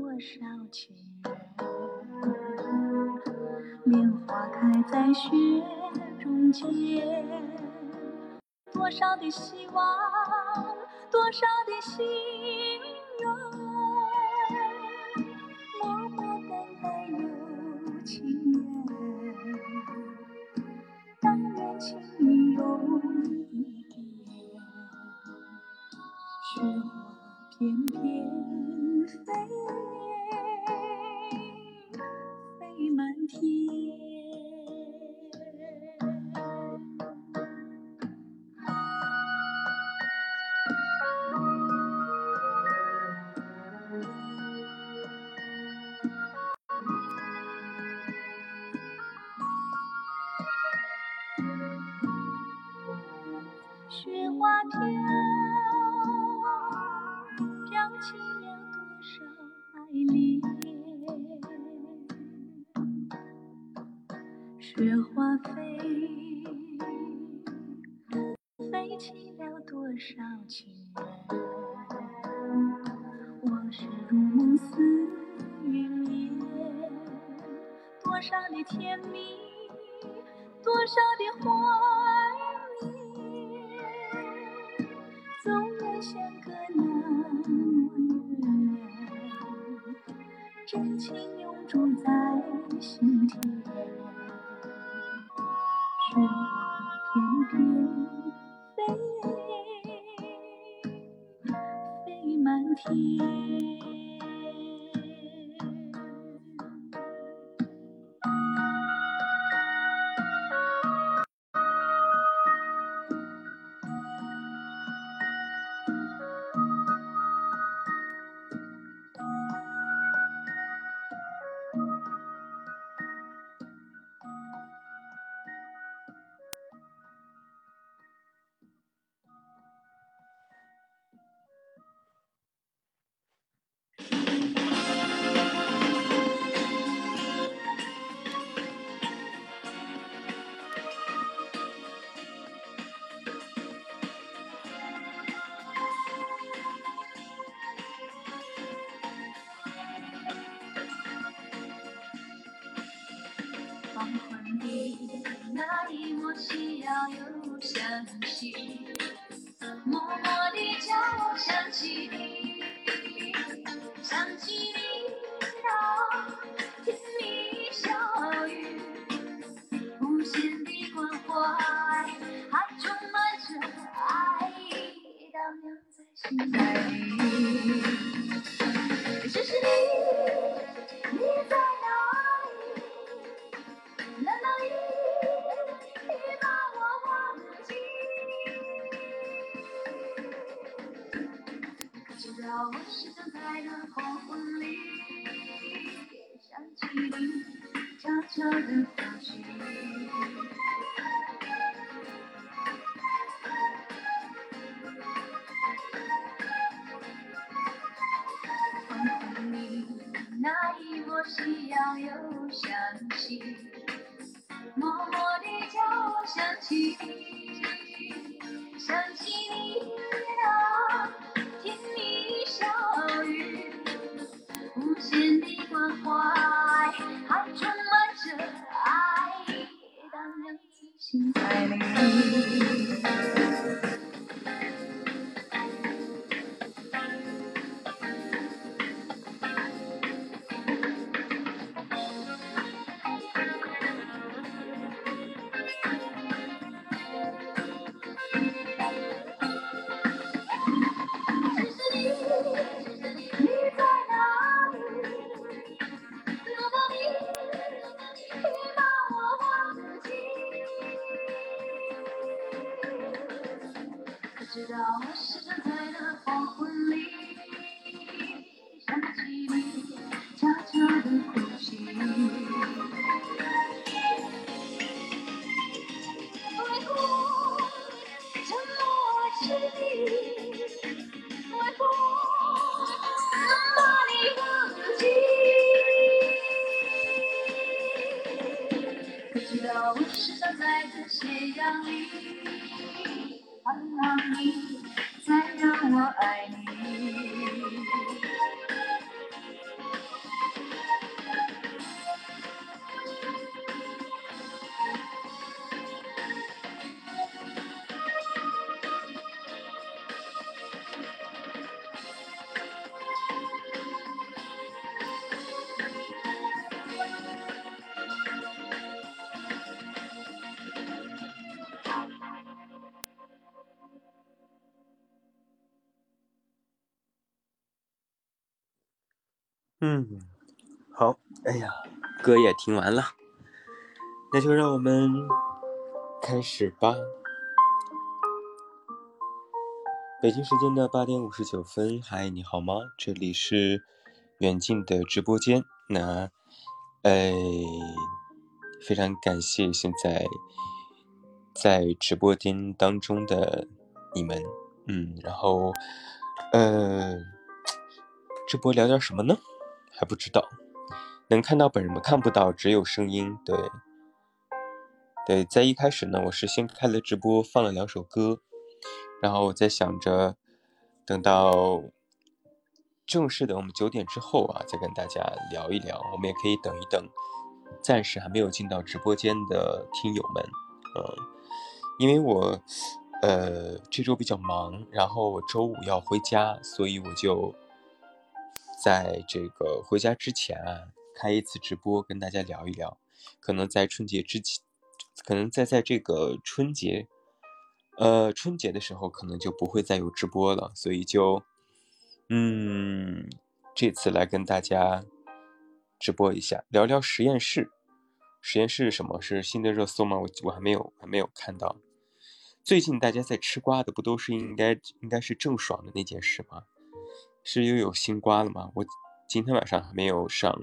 多少钱？莲花开在雪中间，多少的希望，多少的心愿，默默等待有情人，但愿情意有一点，雪花翩翩飞，飞满天。雪花飘，飘起了多少爱恋。雪花飞，飞起了多少情人。往事如梦似云烟，多少的甜蜜，多少的怀念。相隔那么远，真情永驻在心田。雪花翩翩飞，飞满天。黄昏里那一抹夕阳又想起，默默地叫我想起你，想起你那甜蜜笑语，无限的关怀，还充满着爱意，荡漾在心海里。只是你，你在哪？难道你把我忘记？直到我始终在的黄昏里，想起你悄悄的呼吸。黄昏里那一抹夕阳又想起。默默地叫我想起你，想起你那甜蜜笑语，无限的关怀，还充满着爱，荡漾在心海里。直到我始终在那黄昏里，想起你悄悄的呼吸。外公，沉默是你，外公，能把你忘记。可直到我始终在这斜阳里。好好你再让我爱你。好，哎呀，歌也听完了，那就让我们开始吧。北京时间的8点59分，嗨，你好吗？这里是远近的直播间。那，非常感谢现在直播间当中的你们，然后，直播聊点什么呢？还不知道，能看到本人吗？看不到，只有声音。对，在一开始呢，我是先开了直播，放了2首歌。然后我在想着，等到正式的我们9点之后啊，再跟大家聊一聊。我们也可以等一等，暂时还没有进到直播间的听友们，因为我这周比较忙，然后我周五要回家，所以我就在这个回家之前啊，开一次直播跟大家聊一聊。可能在春节之前，可能在这个春节的时候可能就不会再有直播了，所以就这次来跟大家直播一下，聊聊实验室。实验室是什么？是新的热搜吗？我还没有看到。最近大家在吃瓜的不都是应该是郑爽的那件事吗？是又有新瓜了吗？我今天晚上还没有上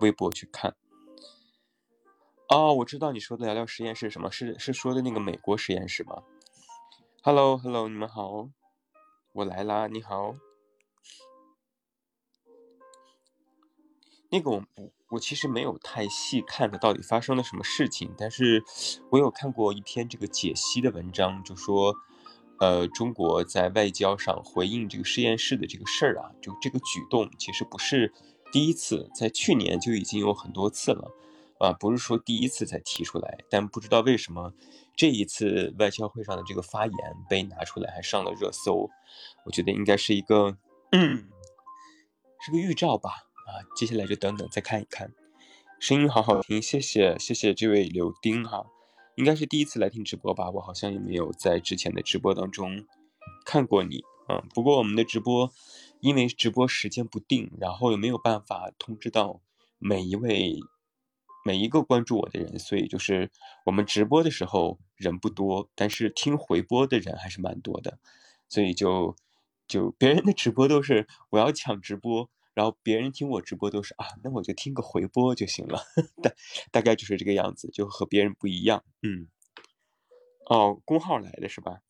微博去看。哦，我知道你说的聊聊实验室什么，是说的那个美国实验室吗？Hello， 你们好，我来啦！你好，那个我其实没有太细看它到底发生了什么事情，但是我有看过一篇这个解析的文章，就说，中国在外交上回应这个实验室的这个事儿啊，就这个举动其实不是第一次，在去年就已经有很多次了。不是说第一次才提出来，但不知道为什么这一次外交会上的这个发言被拿出来还上了热搜，我觉得应该是是个预兆吧。接下来就等等再看一看。声音好好听，谢谢这位刘丁哈，应该是第一次来听直播吧，我好像也没有在之前的直播当中看过你。不过我们的直播因为直播时间不定，然后也没有办法通知到每一个关注我的人，所以就是我们直播的时候人不多，但是听回播的人还是蛮多的，所以就别人的直播都是我要抢直播，然后别人听我直播都是那我就听个回播就行了，大概就是这个样子，就和别人不一样。公号来的是吧？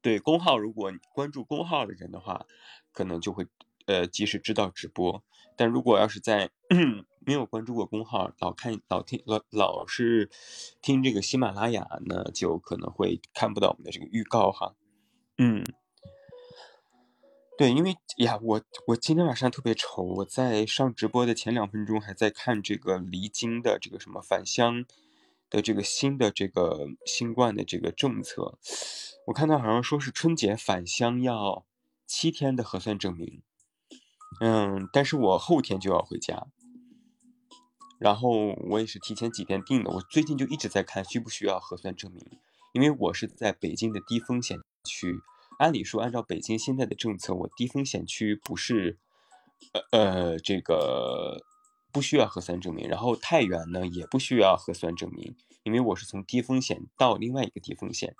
对，公号如果关注公号的人的话，可能就会及时知道直播，但如果要是在没有关注过公号，老是听这个喜马拉雅呢，就可能会看不到我们的这个预告哈。对，因为呀，我今天晚上特别愁，我在上直播的前2分钟还在看这个离京的这个什么返乡的这个新的这个新冠的这个政策，我看到好像说是春节返乡要7天的核酸证明，但是我后天就要回家。然后我也是提前几天定的，我最近就一直在看需不需要核酸证明，因为我是在北京的低风险区，按理说按照北京现在的政策，我低风险区不是这个不需要核酸证明，然后太原呢也不需要核酸证明，因为我是从低风险到另外一个低风险。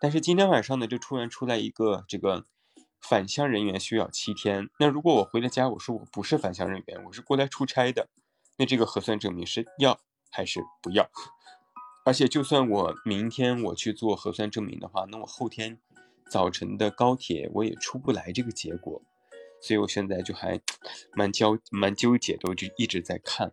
但是今天晚上呢就突然出来一个这个返乡人员需要7天，那如果我回了家我说我不是返乡人员，我是过来出差的，那这个核酸证明是要还是不要？而且就算我明天我去做核酸证明的话，那我后天早晨的高铁我也出不来这个结果，所以我现在就还蛮纠结的，我就一直在看。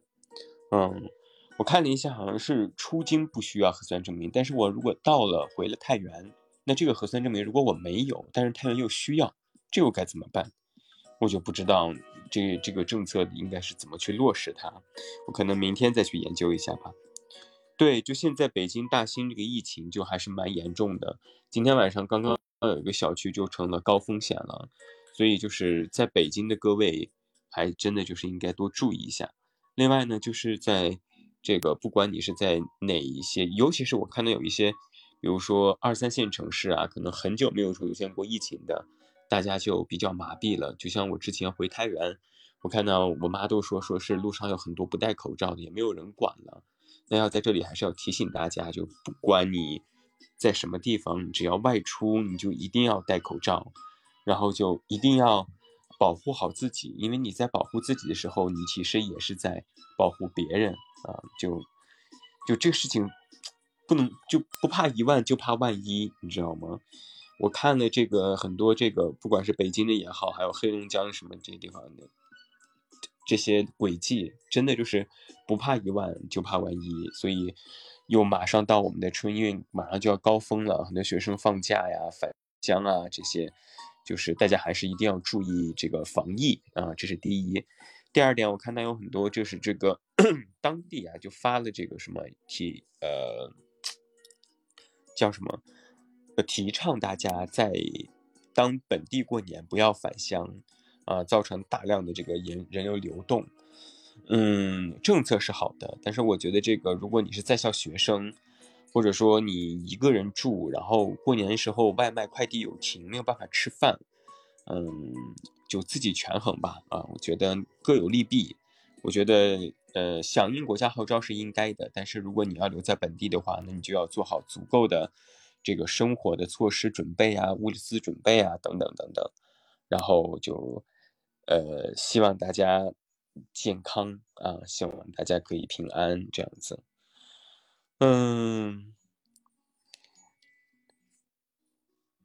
我看了一下，好像是出京不需要核酸证明，但是我如果到了回了太原，那这个核酸证明如果我没有，但是太原又需要，这又该怎么办？我就不知道这个政策应该是怎么去落实它，我可能明天再去研究一下吧。对，就现在北京大兴这个疫情就还是蛮严重的，今天晚上刚刚有一个小区就成了高风险了，所以就是在北京的各位还真的就是应该多注意一下。另外呢，就是在这个不管你是在哪一些，尤其是我看到有一些比如说2、3线城市啊，可能很久没有出现过疫情的，大家就比较麻痹了。就像我之前回太原，我看到我妈都说是路上有很多不戴口罩的，也没有人管了。那要在这里还是要提醒大家，就不管你在什么地方，你只要外出，你就一定要戴口罩，然后就一定要保护好自己，因为你在保护自己的时候，你其实也是在保护别人啊。就这个事情，不能就不怕一万，就怕万一，你知道吗？我看了这个很多这个，不管是北京的也好，还有黑龙江什么这些地方的这些轨迹，真的就是不怕一万，就怕万一。所以又马上到我们的春运，马上就要高峰了，很多学生放假呀、返乡啊这些，就是大家还是一定要注意这个防疫啊，这是第一。第二点，我看到有很多就是这个当地啊，就发了这个什么叫什么？提倡大家在当本地过年不要返乡啊，造成大量的这个人流流动。政策是好的，但是我觉得这个如果你是在校学生，或者说你一个人住，然后过年的时候外卖快递有停，没有办法吃饭，就自己权衡吧啊，我觉得各有利弊。我觉得响应国家号召是应该的，但是如果你要留在本地的话，那你就要做好足够的这个生活的措施准备啊，物资准备啊，等等等等。然后就希望大家健康啊，希望大家可以平安这样子。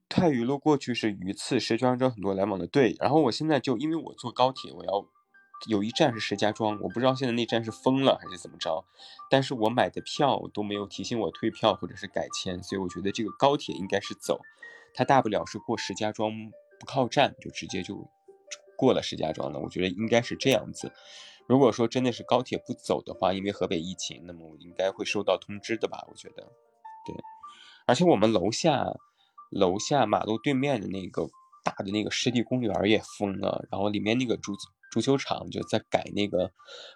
太雨路过去是榆次、石家庄很多来往的队。然后我现在就因为我坐高铁，我要有一站是石家庄，我不知道现在那站是封了还是怎么着，但是我买的票都没有提醒我退票或者是改签，所以我觉得这个高铁应该是走，它大不了是过石家庄不靠站就直接就过了石家庄了，我觉得应该是这样子。如果说真的是高铁不走的话，因为河北疫情，那么我应该会收到通知的吧，我觉得。对，而且我们楼下马路对面的那个大的那个湿地公园也封了，然后里面那个足球场就在改那个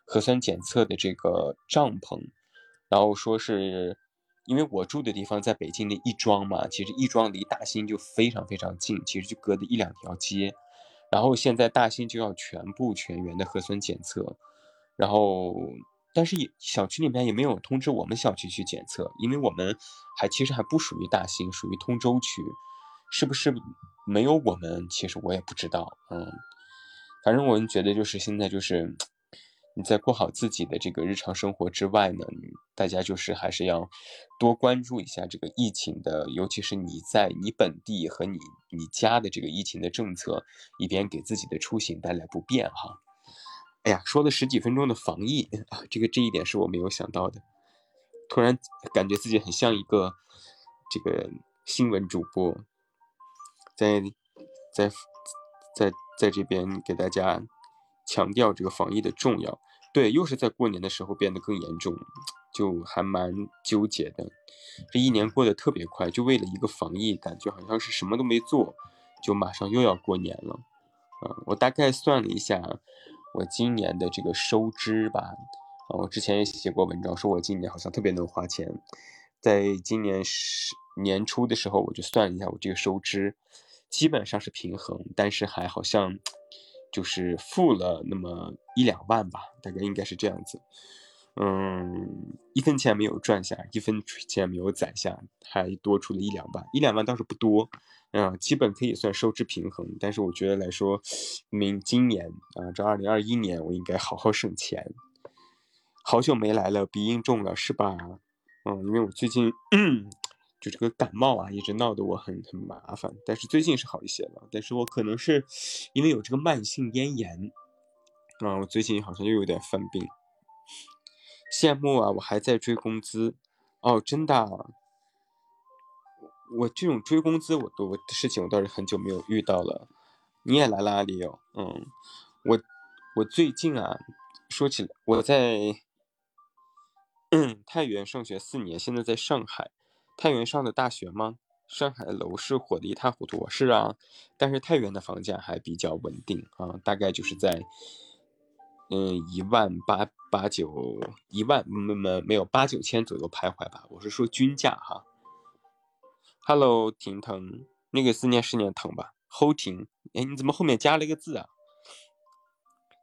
核酸检测的这个帐篷，然后说是因为我住的地方在北京的亦庄嘛，其实亦庄离大兴就非常非常近，其实就隔着一两条街，然后现在大兴就要全部全员的核酸检测，然后但是小区里面也没有通知我们小区去检测，因为我们其实还不属于大兴，属于通州区，是不是没有我们其实我也不知道。反正我们觉得就是现在就是你在过好自己的这个日常生活之外呢，大家就是还是要多关注一下这个疫情的，尤其是你在你本地和你家的这个疫情的政策，以免给自己的出行带来不便哈。哎呀，说了十几分钟的防疫啊，这一点是我没有想到的，突然感觉自己很像一个这个新闻主播，在这边给大家强调这个防疫的重要。对，又是在过年的时候变得更严重，就还蛮纠结的。这一年过得特别快，就为了一个防疫，感觉好像是什么都没做，就马上又要过年了。我大概算了一下我今年的这个收支吧。我之前也写过文章，说我今年好像特别能花钱。在今年年初的时候，我就算了一下我这个收支，基本上是平衡，但是还好像就是付了那么1-2万吧，大概应该是这样子。一分钱没有赚下，一分钱没有攒下，还多出了1-2万，1-2万倒是不多，基本可以算收支平衡。但是我觉得来说，今年啊，这2021年我应该好好省钱。好久没来了，鼻音重了是吧？因为我最近就这个感冒啊，一直闹得我很麻烦，但是最近是好一些了。但是我可能是因为有这个慢性咽炎啊，我最近好像又有点犯病。羡慕啊，我还在追工资哦，真的、我这种追工资我的事情我倒是很久没有遇到了。你也来了，李友。我最近啊，说起来我在太原上学4年，现在在上海。太原上的大学吗？上海的楼市火得一塌糊涂。我是啊，但是太原的房价还比较稳定啊，大概就是在8-9千左右徘徊吧。我是说均价哈。Hello， 婷腾，那个4年10年疼吧？后婷，哎，你怎么后面加了一个字啊？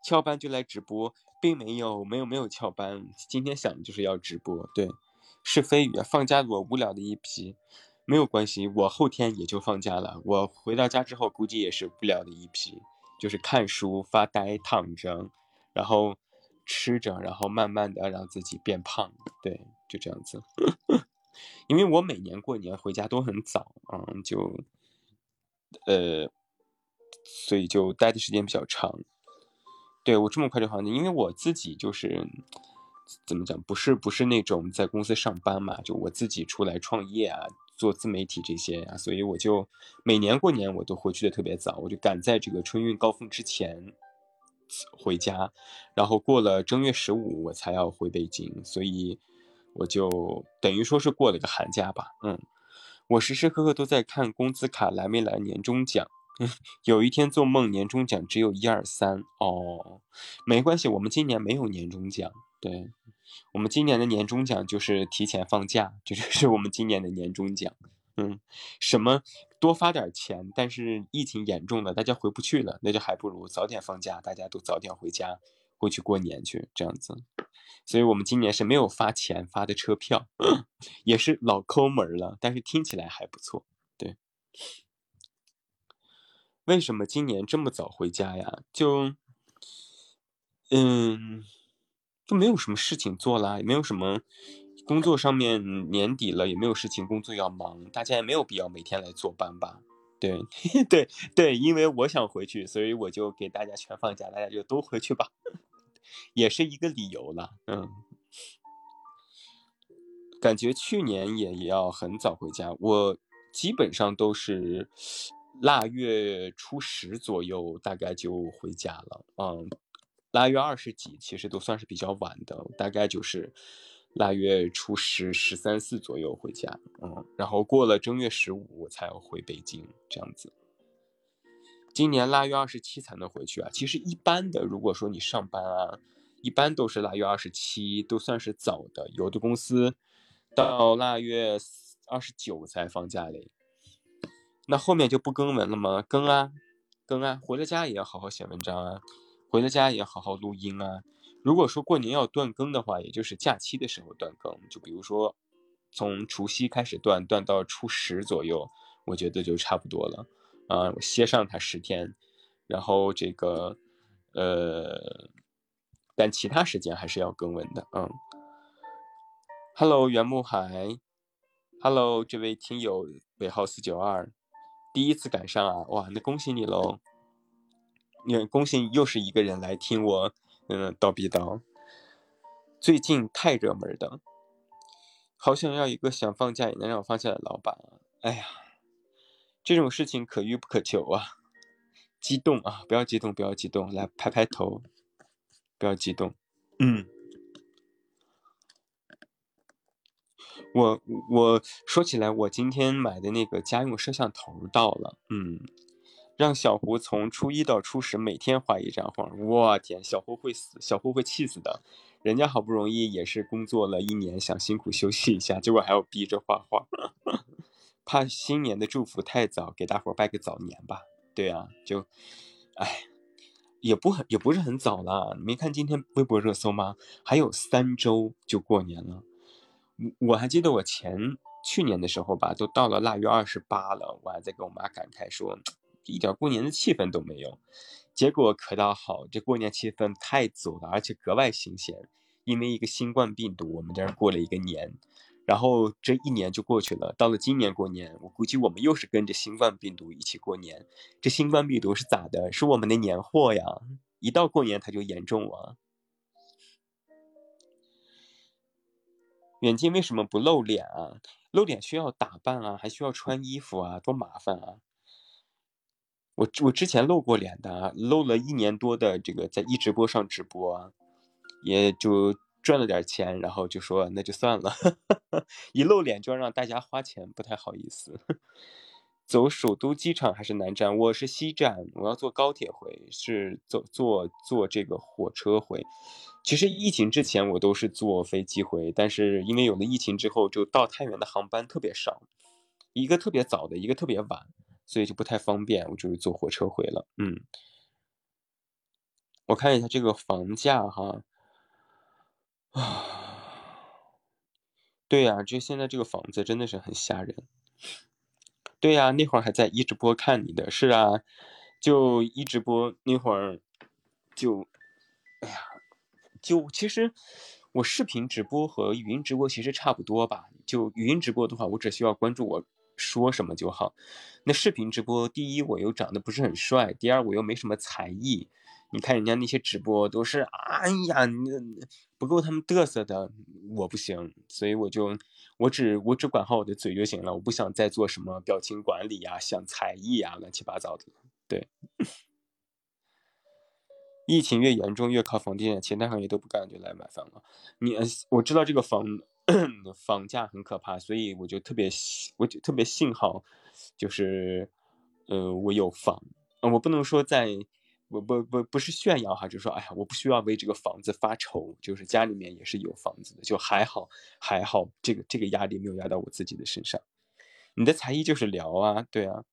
翘班就来直播，并没有翘班，今天想的就是要直播。对，是飞宇放假我无聊的一批，没有关系，我后天也就放假了。我回到家之后估计也是无聊的一批，就是看书发呆躺着，然后吃着，然后慢慢的让自己变胖。对，就这样子。因为我每年过年回家都很早，所以就待的时间比较长。对，我这么快就放假，因为我自己就是怎么讲，不是那种在公司上班嘛，就我自己出来创业啊，做自媒体这些啊，所以我就每年过年我都回去的特别早，我就赶在这个春运高峰之前回家，然后过了正月15我才要回北京，所以我就等于说是过了个寒假吧。我时时刻刻都在看工资卡来没来年终奖，有一天做梦年终奖只有1、2、3。哦，没关系，我们今年没有年终奖。对，我们今年的年终奖就是提前放假，这就是我们今年的年终奖。什么多发点钱，但是疫情严重了，大家回不去了，那就还不如早点放假，大家都早点回家，回去过年去，这样子。所以我们今年是没有发钱，发的车票，也是老抠门了，但是听起来还不错。对，为什么今年这么早回家呀？就没有什么事情做啦，也没有什么工作上面，年底了也没有事情工作要忙，大家也没有必要每天来坐班吧。对对对，因为我想回去，所以我就给大家全放假，大家就都回去吧，也是一个理由了。感觉去年也要很早回家，我基本上都是腊月初10左右大概就回家了。腊月20几其实都算是比较晚的，大概就是腊月初10、13、14左右回家。然后过了正月15才要回北京，这样子。今年腊月27才能回去啊。其实一般的，如果说你上班啊，一般都是腊月27都算是早的，有的公司到腊月29才放假嘞。那后面就不更文了吗？更啊，回了家也要好好写文章啊，回了家也要好好录音啊。如果说过年要断更的话，也就是假期的时候断更，就比如说从除夕开始断到初10左右，我觉得就差不多了啊。我歇上它10天，然后这个但其他时间还是要更文的。Hello 袁慕海 ，Hello 这位听友尾号492，第一次赶上啊，哇，那恭喜你喽！恭喜又是一个人来听我叨逼叨。最近太热门的，好想要一个想放假也能让我放假的老板啊！哎呀，这种事情可遇不可求啊！激动啊！不要激动，来拍拍头，不要激动。我说起来，我今天买的那个家用摄像头到了。让小胡从初1到初10每天画一张画，我天，小胡会死，小胡会气死的。人家好不容易也是工作了1年，想辛苦休息一下，结果还要逼着画画。怕新年的祝福太早，给大伙拜个早年吧。对啊，就，哎，也不是很早了。你没看今天微博热搜吗？还有3周就过年了。我还记得我去年的时候吧，都到了腊月28了，我还在跟我妈感慨说，一点过年的气氛都没有。结果可倒好，这过年气氛太足了，而且格外新鲜。因为一个新冠病毒，我们这儿过了一个年，然后这一年就过去了。到了今年过年，我估计我们又是跟着新冠病毒一起过年。这新冠病毒是咋的？是我们的年货呀！一到过年它就严重啊。远近为什么不露脸啊？露脸需要打扮啊，还需要穿衣服啊，多麻烦啊！我之前露过脸的啊，露了1年多的这个在直播上直播啊，也就赚了点钱，然后就说那就算了，一露脸就要让大家花钱，不太好意思。走首都机场还是南站？我是西站，我要坐高铁回，是坐这个火车回。其实疫情之前我都是坐飞机回，但是因为有了疫情之后，就到太原的航班特别少，一个特别早的，一个特别晚。所以就不太方便，我就是坐火车回了。我看一下这个房价哈，啊，对呀，这现在这个房子真的是很吓人。对呀，那会儿还在一直播看你的，是啊，就一直播那会儿就，哎呀，就其实我视频直播和语音直播其实差不多吧。就语音直播的话，我只需要关注我说什么就好。那视频直播，第一我又长得不是很帅，第二我又没什么才艺。你看人家那些直播都是，哎呀，不够他们嘚瑟的，我不行，所以我只管好我的嘴就行了，我不想再做什么表情管理呀、想才艺呀、乱七八糟的。对，疫情越严重越靠房地产，其他行业都不感觉来买房了。我知道这个房价很可怕，所以我就特别幸好，就是我有房，我不能说在。不是炫耀哈，就是说，哎呀，我不需要为这个房子发愁，就是家里面也是有房子的，就还好，这个压力没有压到我自己的身上。你的才艺就是聊啊，对啊，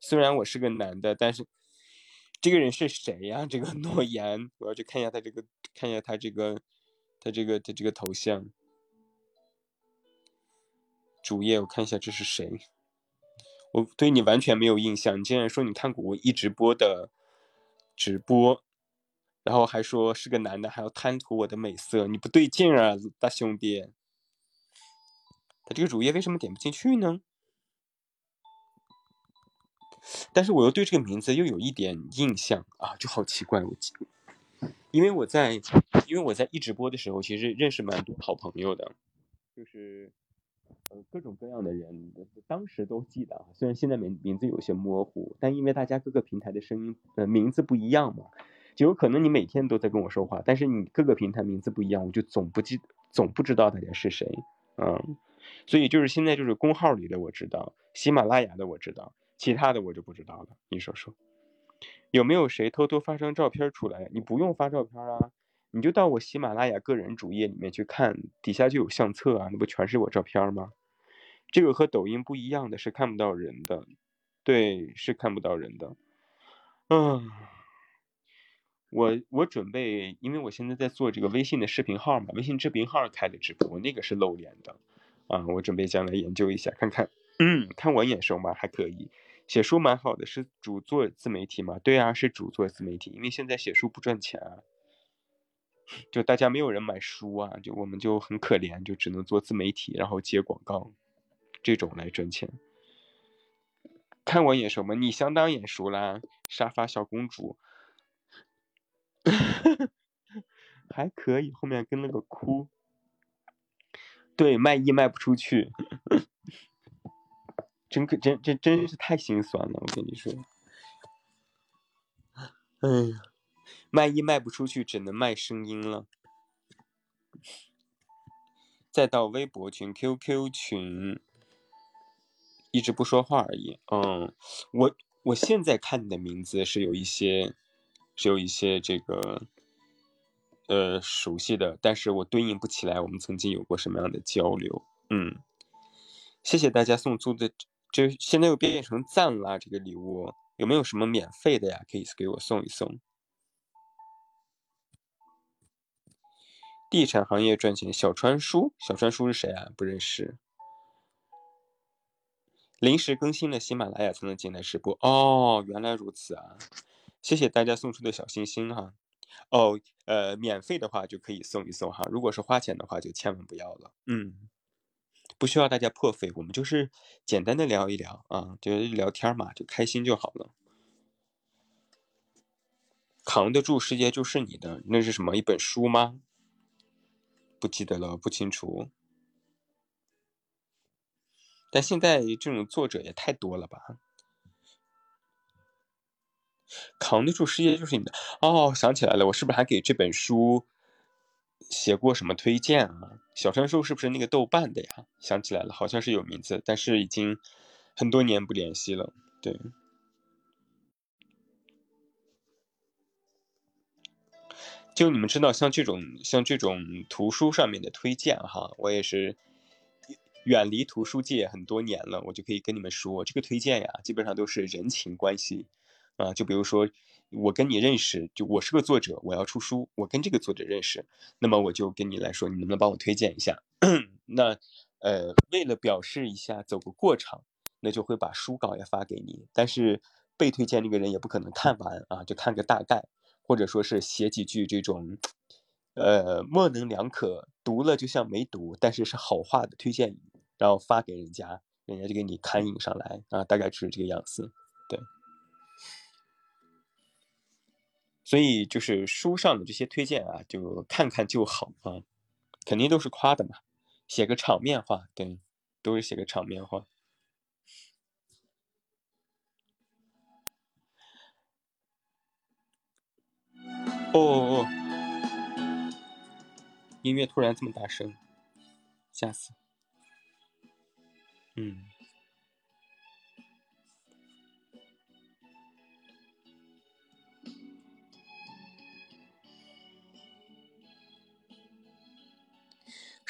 虽然我是个男的，但是这个人是谁呀、啊？这个诺言，我要去看一下他这个，他这个头像。主页，我看一下这是谁？我对你完全没有印象，你竟然说你看过我一直播，然后还说是个男的，还要贪图我的美色，你不对劲啊，大兄弟！他这个主页为什么点不进去呢？但是我又对这个名字又有一点印象啊，就好奇怪。因为我在一直播的时候，其实认识蛮多好朋友的，就是各种各样的人，当时都记得，虽然现在名字有些模糊，但因为大家各个平台的声音名字不一样嘛，就有可能你每天都在跟我说话，但是你各个平台名字不一样，我就总不知道大家是谁，所以就是现在就是公号里的我知道，喜马拉雅的我知道，其他的我就不知道了。你说有没有谁偷偷发张照片出来？你不用发照片啊，你就到我喜马拉雅个人主页里面去看，底下就有相册啊，那不全是我照片吗？这个和抖音不一样的是看不到人的，对，是看不到人的。我准备，因为我现在在做这个微信的视频号嘛，微信视频号开的直播，那个是露脸的啊，我准备将来研究一下，看看，看我眼熟吗？还可以。写书蛮好的，是主做自媒体吗？对啊，是主做自媒体，因为现在写书不赚钱啊。就大家没有人买书啊，就我们就很可怜，就只能做自媒体，然后接广告，这种来赚钱。看我眼熟吗？你相当眼熟啦，沙发小公主，还可以，后面跟了个哭。对，卖艺卖不出去，真是太心酸了，我跟你说。哎呀。卖艺卖不出去，只能卖声音了。再到微博群、QQ 群，一直不说话而已。我现在看你的名字是有一些这个熟悉的，但是我对应不起来我们曾经有过什么样的交流。谢谢大家送出的，这现在又变成赞啦，这个礼物有没有什么免费的呀？可以给我送一送。地产行业赚钱，小川叔是谁啊？不认识。临时更新了喜马拉雅才能进来直播哦，原来如此啊！谢谢大家送出的小心心哈。免费的话就可以送一送哈，如果是花钱的话就千万不要了。不需要大家破费，我们就是简单的聊一聊啊，就是聊天嘛，就开心就好了。扛得住世界就是你的，那是什么？一本书吗？不记得了，不清楚。但现在这种作者也太多了吧？扛得住世界就是你的。哦，想起来了，我是不是还给这本书写过什么推荐啊？小川叔是不是那个豆瓣的呀？想起来了，好像是有名字，但是已经很多年不联系了。对。就你们知道，像这种图书上面的推荐哈，我也是远离图书界很多年了，我就可以跟你们说，这个推荐呀，基本上都是人情关系啊。就比如说我跟你认识，就我是个作者，我要出书，我跟这个作者认识，那么我就跟你来说，你能不能帮我推荐一下？那为了表示一下走个过场，那就会把书稿也发给你，但是被推荐那个人也不可能看完啊，就看个大概，或者说是写几句这种模棱两可，读了就像没读，但是是好话的推荐语，然后发给人家，人家就给你刊印上来啊，大概就是这个样子。对，所以就是书上的这些推荐啊，就看看就好啊，肯定都是夸的嘛，写个场面话，对，都是写个场面话。哦，音乐突然这么大声，吓死！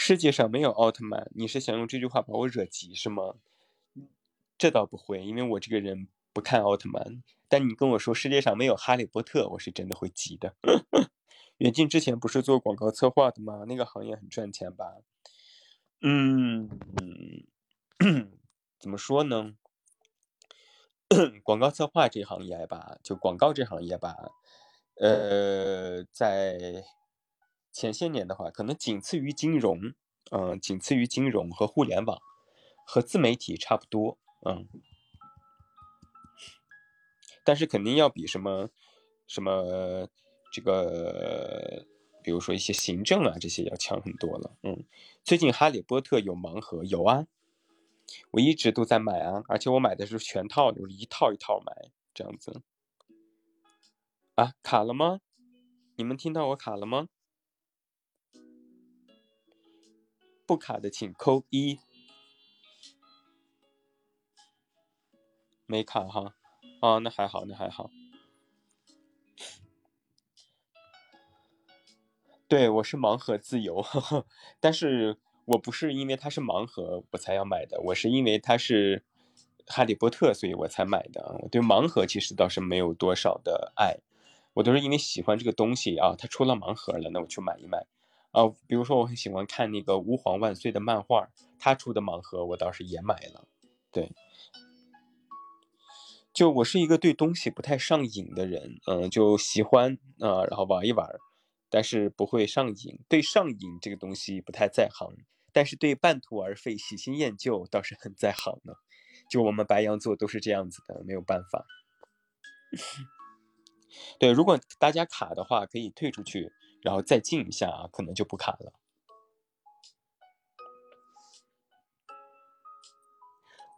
世界上没有奥特曼，你是想用这句话把我惹急是吗？这倒不会，因为我这个人不看奥特曼。但你跟我说世界上没有哈利波特，我是真的会急的。远近之前不是做广告策划的吗？那个行业很赚钱吧？怎么说呢？广告策划这行业吧，就广告这行业吧，在前些年的话，可能仅次于金融，仅次于金融和互联网和自媒体差不多，但是肯定要比什么这个，比如说一些行政啊这些要强很多了。最近哈利波特有盲盒，有啊，我一直都在买啊，而且我买的是全套，就是一套一套买这样子。啊，卡了吗？你们听到我卡了吗？不卡的请扣一，没卡哈。哦，那还好，那还好。对，我是盲盒自由，但是我不是因为它是盲盒我才要买的，我是因为它是哈利波特，所以我才买的。我对盲盒其实倒是没有多少的爱，我都是因为喜欢这个东西啊，它出了盲盒了，那我去买一买啊。比如说我很喜欢看那个《吾皇万岁》的漫画，他出的盲盒我倒是也买了。对，就我是一个对东西不太上瘾的人，就喜欢啊，然后玩一玩。但是不会上瘾，对上瘾这个东西不太在行，但是对半途而废、喜新厌旧倒是很在行呢。就我们白羊座都是这样子的，没有办法。对，如果大家卡的话，可以退出去，然后再进一下啊，可能就不卡了。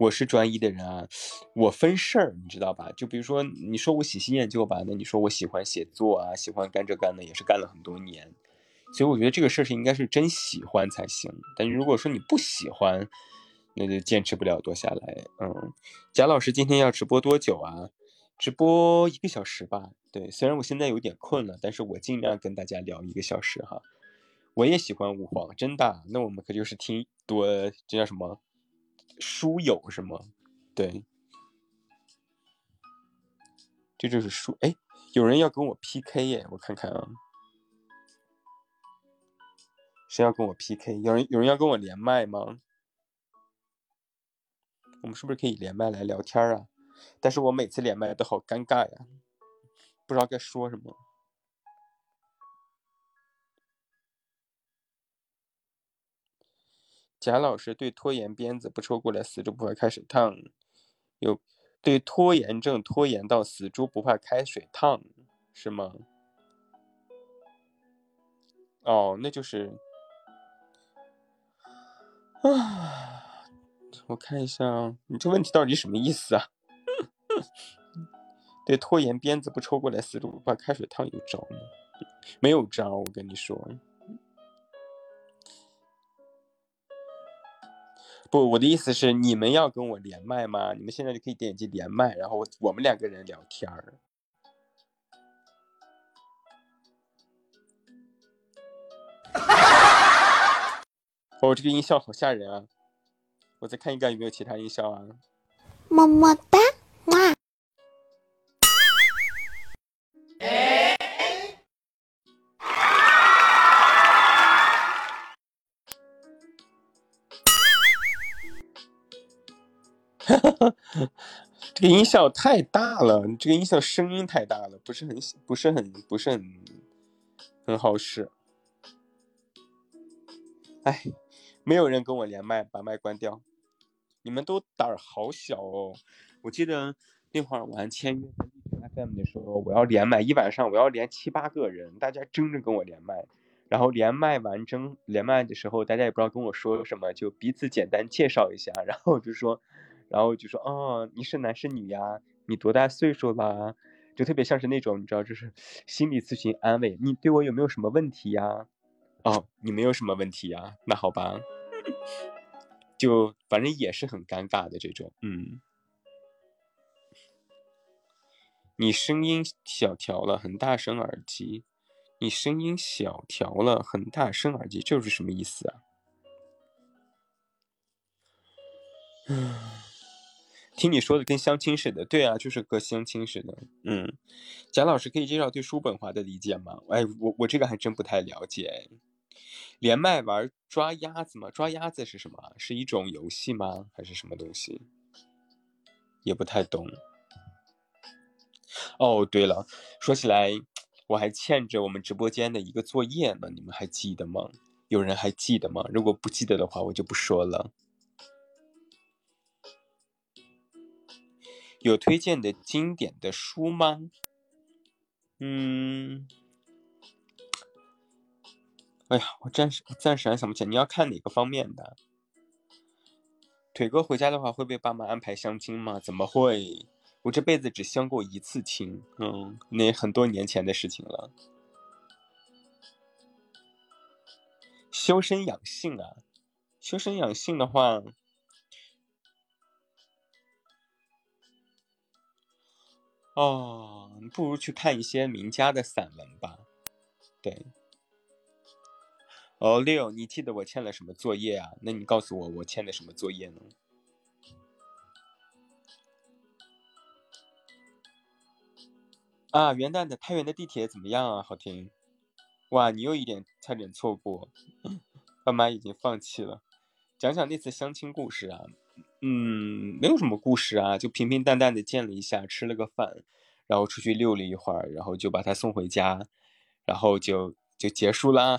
我是专一的人啊，我分事儿，你知道吧？就比如说，你说我喜新厌旧吧，那你说我喜欢写作啊，喜欢干这干的，也是干了很多年，所以我觉得这个事情应该是真喜欢才行。但如果说你不喜欢，那就坚持不了多下来。贾老师今天要直播多久啊？直播1个小时吧。对，虽然我现在有点困了，但是我尽量跟大家聊1个小时哈。我也喜欢吾皇，真的。那我们可就是听多，这叫什么？书友是吗？对，这就是书。哎，有人要跟我 PK 耶，我看看啊，谁要跟我 PK？ 有人要跟我连麦吗？我们是不是可以连麦来聊天啊？但是我每次连麦都好尴尬呀，不知道该说什么。贾老师对拖延鞭子不抽过来，死猪不怕开水烫。有对拖延症拖延到死猪不怕开水烫，是吗？哦，那就是啊，我看一下，你这问题到底什么意思啊？对拖延鞭子不抽过来，死猪不怕开水烫有招吗？没有招，我跟你说。不，我的意思是你们要跟我连麦吗？你们现在就可以点击连麦，然后我们2个人聊天儿。哦，这个音效好吓人啊！我再看一看有没有其他音效啊。么么哒，哇！这个音效太大了，这个音效声音太大了，不是很好使。哎，没有人跟我连麦，把麦关掉。你们都胆儿好小哦！我记得那会儿我还签约 FM 的时候，我要连麦一晚上，我要连7、8个人，大家争着跟我连麦。然后连麦的时候，大家也不知道跟我说什么，就彼此简单介绍一下，然后就说哦，你是男是女呀？你多大岁数啦？就特别像是那种你知道，就是心理咨询安慰，你对我有没有什么问题呀？哦，你没有什么问题呀？那好吧，就反正也是很尴尬的这种。嗯，你声音小调了，很大声耳机。你声音小调了，很大声耳机，这是什么意思啊？听你说的跟相亲似的。对啊，就是个相亲似的。嗯，贾老师可以介绍对叔本华的理解吗？哎，我这个还真不太了解。连麦玩抓鸭子吗？抓鸭子是什么？是一种游戏吗？还是什么东西？也不太懂。哦，对了，说起来我还欠着我们直播间的一个作业呢，你们还记得吗？有人还记得吗？如果不记得的话，我就不说了。有推荐的经典的书吗？嗯，哎呀，我暂时还想不起来。你要看哪个方面的？腿哥回家的话会被爸妈安排相亲吗？怎么会？我这辈子只相过一次亲，嗯，那很多年前的事情了。修身养性啊，修身养性的话，哦，不如去看一些名家的散文吧。对。哦，六，你记得我欠了什么作业啊？那你告诉我，我欠的什么作业呢？啊，元旦的太原的地铁怎么样啊？好听，哇，你又一点差点错过，爸妈已经放弃了。讲讲那次相亲故事啊，嗯，没有什么故事啊，就平平淡淡的见了一下，吃了个饭，然后出去溜了一会儿，然后就把他送回家，然后就结束啦。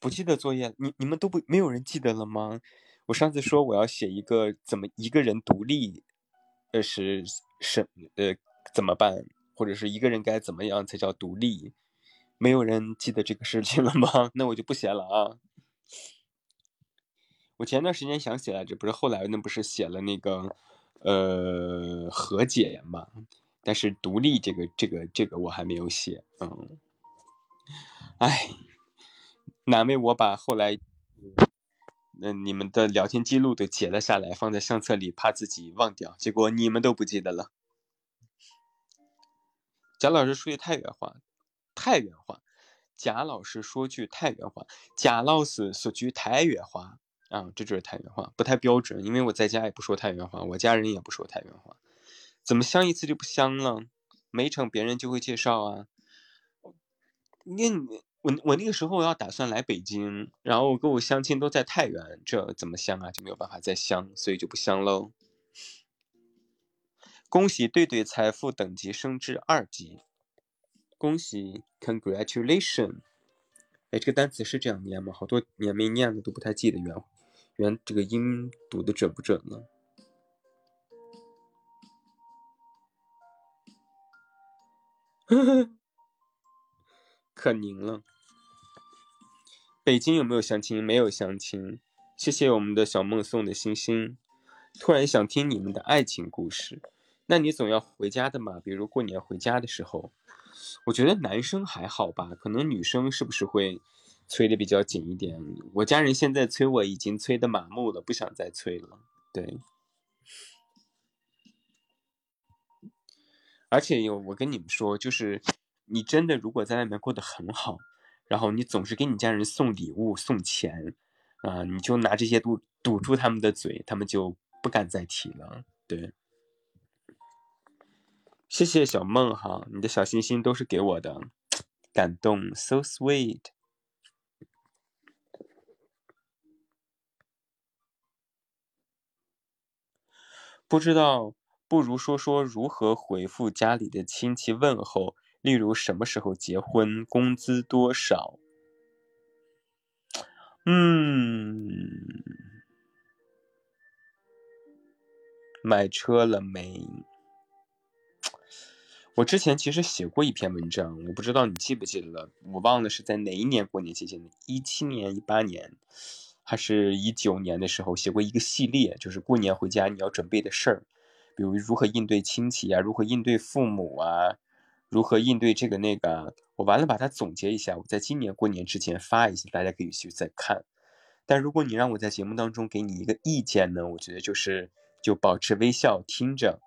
不记得作业，你们都没有人记得了吗？我上次说我要写一个怎么一个人独立。怎么办？或者是一个人该怎么样才叫独立？没有人记得这个事情了吗？那我就不写了啊。我前段时间想写来着，不是后来那不是写了那个和解嘛？但是独立这个我还没有写。嗯，哎，难为我把后来。你们的聊天记录都截了下来，放在相册里，怕自己忘掉，结果你们都不记得了。贾老师说句太原话，贾老师说句太原话，贾老师说句太原话啊，这就是太原话，不太标准，因为我在家也不说太原话，我家人也不说太原话，怎么相一次就不相了？没成别人就会介绍啊，我那个时候要打算来北京，然后我跟我相亲都在太原，这怎么相啊？就没有办法再相，所以就不相喽。恭喜对对财富等级升至2级，恭喜 ，congratulation。哎，这个单词是这样念吗？好多年没念了，都不太记得原这个音读的准不准了。可宁了。北京有没有相亲？没有相亲。谢谢我们的小梦送的星星。突然想听你们的爱情故事。那你总要回家的嘛？比如过年回家的时候，我觉得男生还好吧，可能女生是不是会催的比较紧一点？我家人现在催我已经催的麻木了，不想再催了。对。而且我跟你们说，就是你真的如果在外面过得很好。然后你总是给你家人送礼物送钱啊、你就拿这些堵住他们的嘴，他们就不敢再提了。对，谢谢小梦哈，你的小心心都是给我的，感动 so sweet。不知道，不如说如何回复家里的亲戚问候，例如什么时候结婚，工资多少。买车了没？我之前其实写过一篇文章，我不知道你记不记得了，我忘了是在哪一年过年期间的，17年、18年，还是19年的时候写过一个系列，就是过年回家你要准备的事儿，比如如何应对亲戚啊，如何应对父母啊，如何应对这个那个。我完了把它总结一下，我在今年过年之前发一下，大家可以去再看。但如果你让我在节目当中给你一个意见呢，我觉得就保持微笑，听着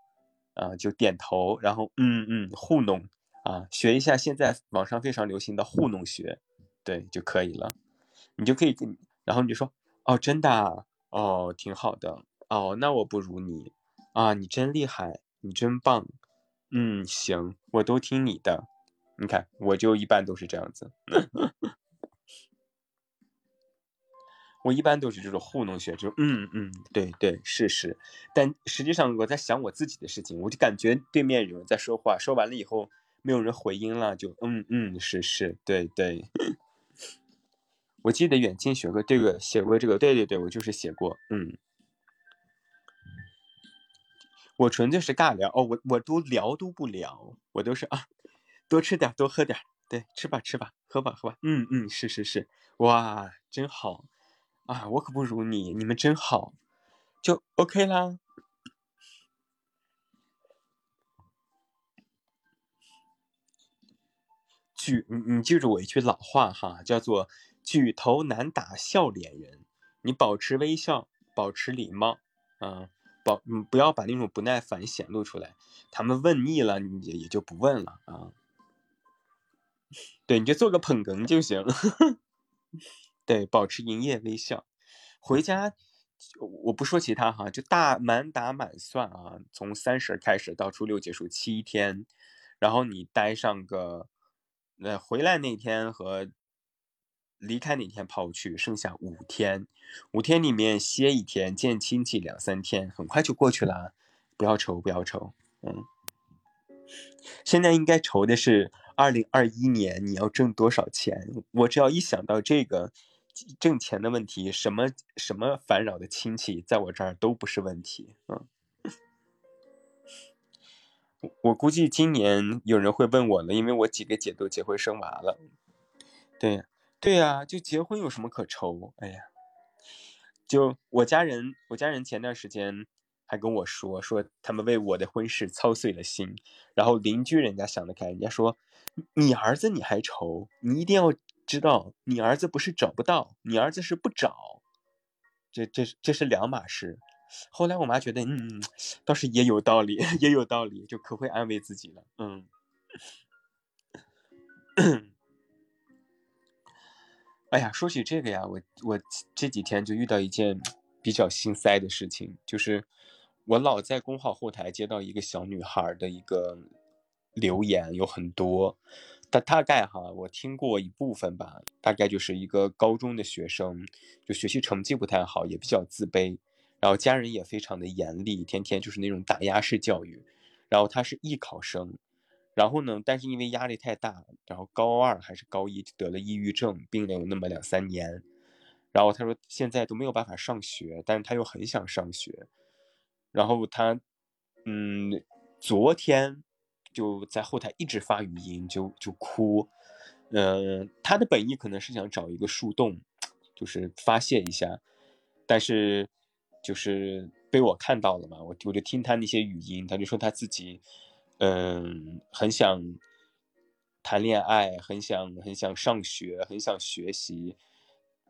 啊，就点头，然后糊弄啊，学一下现在网上非常流行的糊弄学，对就可以了。你就可以跟，然后你就说哦，真的啊，哦，挺好的，哦，那我不如你啊，你真厉害，你真棒，行，我都听你的。你看，我就一般都是这样子。我一般都是这种糊弄学，就对对是，但实际上我在想我自己的事情，我就感觉对面有人在说话，说完了以后没有人回音了，就是对对。我记得远近写过这个，对，我就是写过，我纯粹是尬聊哦，我都聊都不聊，我都是啊，多吃点多喝点，对，吃吧，喝吧，是，哇，真好。啊，我可不如你，你们真好，就 OK 啦。你记住我一句老话哈，叫做举头难打笑脸人。你保持微笑，保持礼貌，不要把那种不耐烦显露出来。他们问腻了，你也就不问了啊。对，你就做个捧哏就行。对，保持营业微笑，回家我不说其他哈，就满打满算啊，从30开始到初六结束7天，然后你待上个，回来那天和离开那天抛去，剩下5天，5天里面歇1天，见亲戚2-3天，很快就过去了，不要愁，现在应该愁的是2021年你要挣多少钱，我只要一想到这个。挣钱的问题，什么烦扰的亲戚在我这儿都不是问题。我估计今年有人会问我了，因为我几个姐都结婚生娃了。对呀，就结婚有什么可愁？哎呀，就我家人前段时间还跟我说他们为我的婚事操碎了心，然后邻居人家想得开，人家说你儿子你还愁，你一定要知道你儿子不是找不到，你儿子是不找，这是两码事。后来我妈觉得倒是也有道理，就可会安慰自己了。哎呀，说起这个呀，我这几天就遇到一件比较心塞的事情，就是我老在公号后台接到一个小女孩的一个留言，有很多，她大概哈，我听过一部分吧，大概就是一个高中的学生，就学习成绩不太好，也比较自卑，然后家人也非常的严厉，天天就是那种打压式教育，然后她是艺考生，然后呢，但是因为压力太大，然后高2还是高1得了抑郁症，病了有那么2-3年，然后她说现在都没有办法上学，但是她又很想上学。然后他，昨天就在后台一直发语音，就哭，他的本意可能是想找一个树洞，就是发泄一下，但是就是被我看到了嘛，我就听他那些语音，他就说他自己，很想谈恋爱，很想上学，很想学习，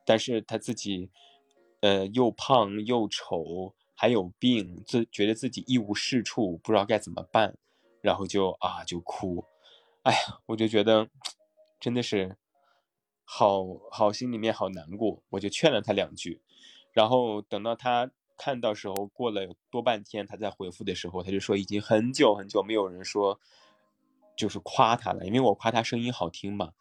但是他自己，又胖又丑。还有病，觉得自己一无是处，不知道该怎么办，然后就哭。哎呀，我就觉得真的是好心里面好难过，我就劝了他2句，然后等到他看到时候过了有多半天，他在回复的时候，他就说已经很久很久没有人说就是夸他了，因为我夸他声音好听嘛，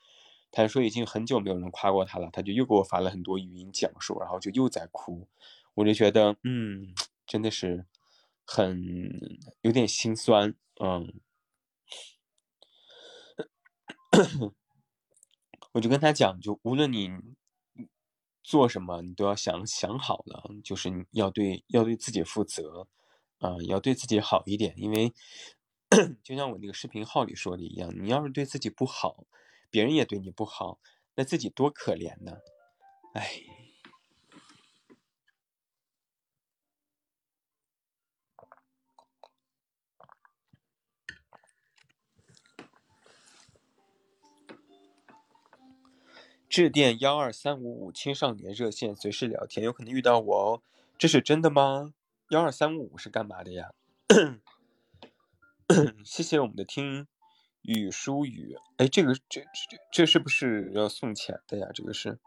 他说已经很久没有人夸过他了，他就又给我发了很多语音讲述，然后就又在哭。我就觉得真的是很有点心酸，我就跟他讲，就无论你做什么，你都要想好了，就是你要对自己负责，要对自己好一点，因为就像我那个视频号里说的一样，你要是对自己不好，别人也对你不好，那自己多可怜呢，哎。致电12355青少年热线，随时聊天，有可能遇到我哦。这是真的吗？12355是干嘛的呀？谢谢我们的听雨舒雨。哎，这是不是要送钱的呀？这个是，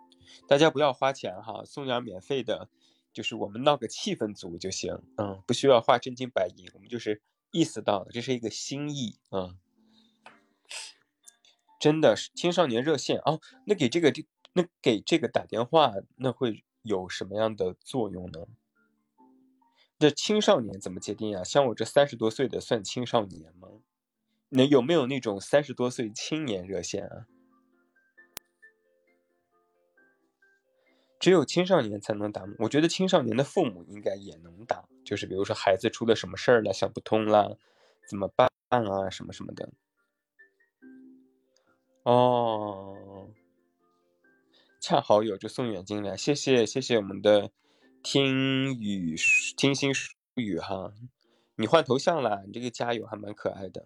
大家不要花钱哈，送点免费的，就是我们闹个气氛组就行。不需要花真金白银，我们就是意思到了，这是一个心意啊。真的是青少年热线哦，那给这个打电话，那会有什么样的作用呢？这青少年怎么界定啊？像我这30多岁的算青少年吗？那有没有那种30多岁青年热线啊？只有青少年才能打，我觉得青少年的父母应该也能打，就是比如说孩子出了什么事儿了，想不通了，怎么办啊，什么什么的。哦，恰好有就送远近来，谢谢我们的听心疏语哈，你换头像了，你这个加油还蛮可爱的。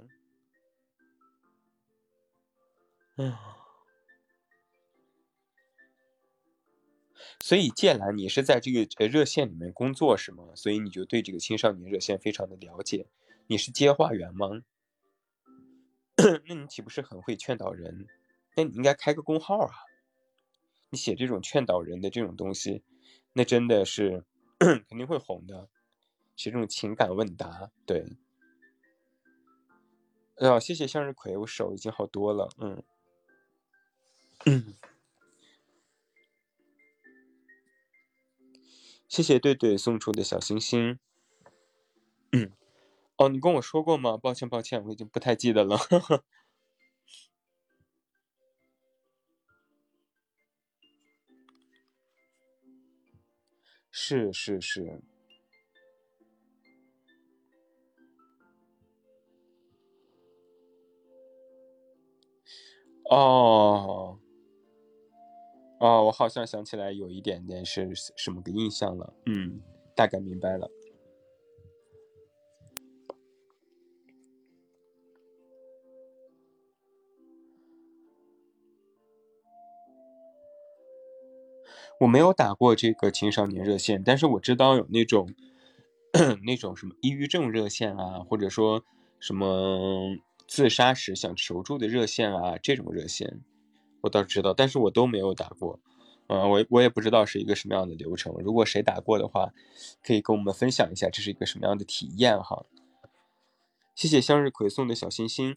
所以芥兰，你是在这个热线里面工作是吗？所以你就对这个青少年热线非常的了解，你是接话员吗？那你岂不是很会劝导人？那你应该开个公号啊！你写这种劝导人的这种东西，那真的是肯定会红的。写这种情感问答，对。谢谢向日葵，我手已经好多了。谢谢对对送出的小星星。哦，你跟我说过吗？抱歉，我已经不太记得了。是。我好像想起来有一点点是什么个印象了。大概明白了。我没有打过这个青少年热线，但是我知道有那种什么抑郁症热线啊，或者说什么自杀时想求助的热线啊，这种热线我倒是知道，但是我都没有打过。我也不知道是一个什么样的流程，如果谁打过的话，可以跟我们分享一下这是一个什么样的体验哈。谢谢向日葵送的小心心。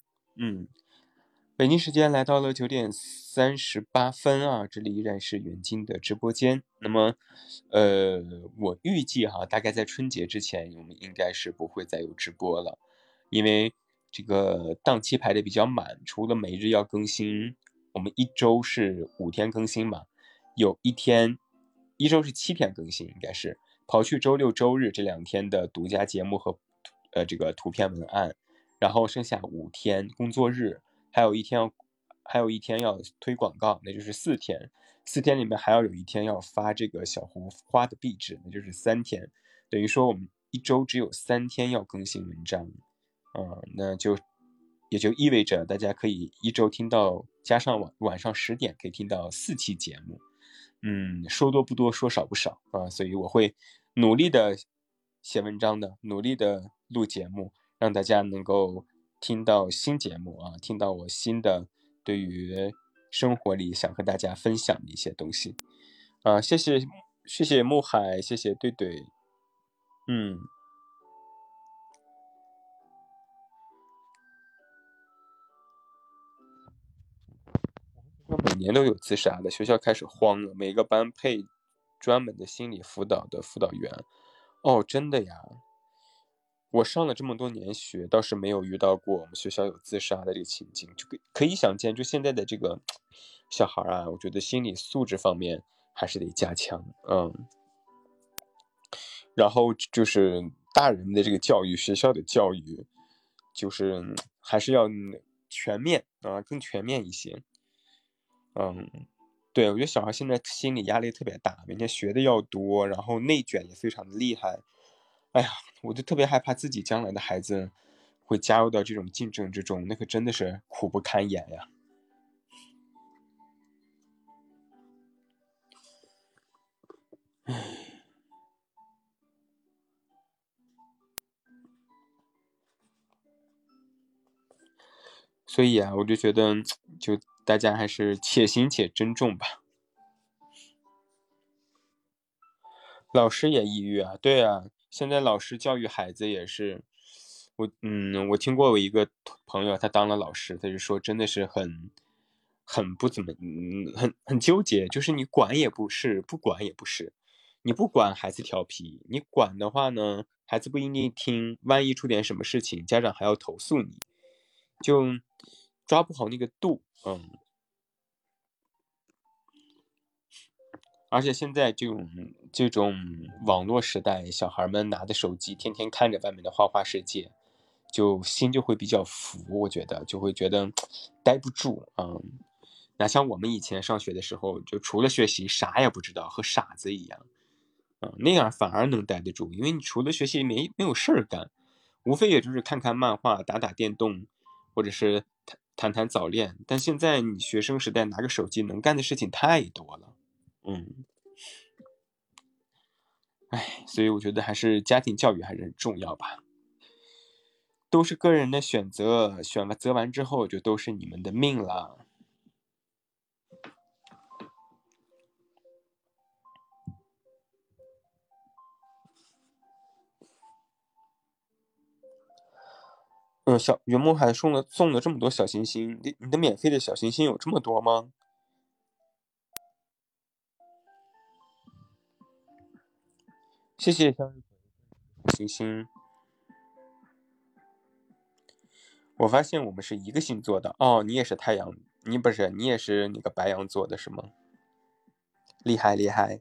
北京时间来到了9:38啊，这里依然是远近的直播间。那么，我预计哈，大概在春节之前，我们应该是不会再有直播了，因为这个档期排的比较满，除了每日要更新，我们一周是5天更新嘛，有一周是7天更新，应该是刨去周六周日这2天的独家节目和这个图片文案，然后剩下5天工作日。还有一天要推广告，那就是4天。4天里面还要有1天要发这个小红花的壁纸，那就是3天。等于说我们一周只有3天要更新文章，那就也就意味着大家可以一周听到，加上晚上10点可以听到4期节目。说多不多，说少不少啊，所以我会努力的写文章的，努力的录节目，让大家能够。听到新节目啊，听到我新的对于生活里想和大家分享的一些东西啊，谢谢木海，谢谢对对，每年都有自杀的，学校开始慌了，每个班配专门的心理辅导的辅导员。真的呀。我上了这么多年学，倒是没有遇到过我们学校有自杀的这个情景，就可以想见，就现在的这个小孩啊，我觉得心理素质方面还是得加强，然后就是大人的这个教育，学校的教育，就是还是要全面啊，更全面一些，对，我觉得小孩现在心理压力特别大，每天学的要多，然后内卷也非常的厉害。哎呀，我就特别害怕自己将来的孩子会加入到这种竞争之中，那可真的是苦不堪言呀。所以啊，我就觉得，就大家还是且行且珍重吧。老师也抑郁啊，对啊。现在老师教育孩子也是，我听过我一个朋友，他当了老师，他就说真的是很不怎么，很纠结，就是你管也不是，不管也不是，你不管孩子调皮，你管的话呢，孩子不一定听，万一出点什么事情，家长还要投诉你，就抓不好那个度，而且现在这种网络时代，小孩们拿着手机，天天看着外面的花花世界，就会比较浮，我觉得就会觉得待不住，哪像我们以前上学的时候，就除了学习啥也不知道，和傻子一样，那样反而能待得住，因为你除了学习没有事儿干，无非也就是看看漫画、打打电动，或者是谈谈早恋。但现在你学生时代拿个手机能干的事情太多了。所以我觉得还是家庭教育还是很重要吧。都是个人的选择，选择完之后就都是你们的命了。小云梦还送了这么多小心心，你的免费的小心心有这么多吗？谢谢向日葵星星。我发现我们是一个星座的哦，你也是太阳，你也是那个白羊座的是吗？厉害厉害！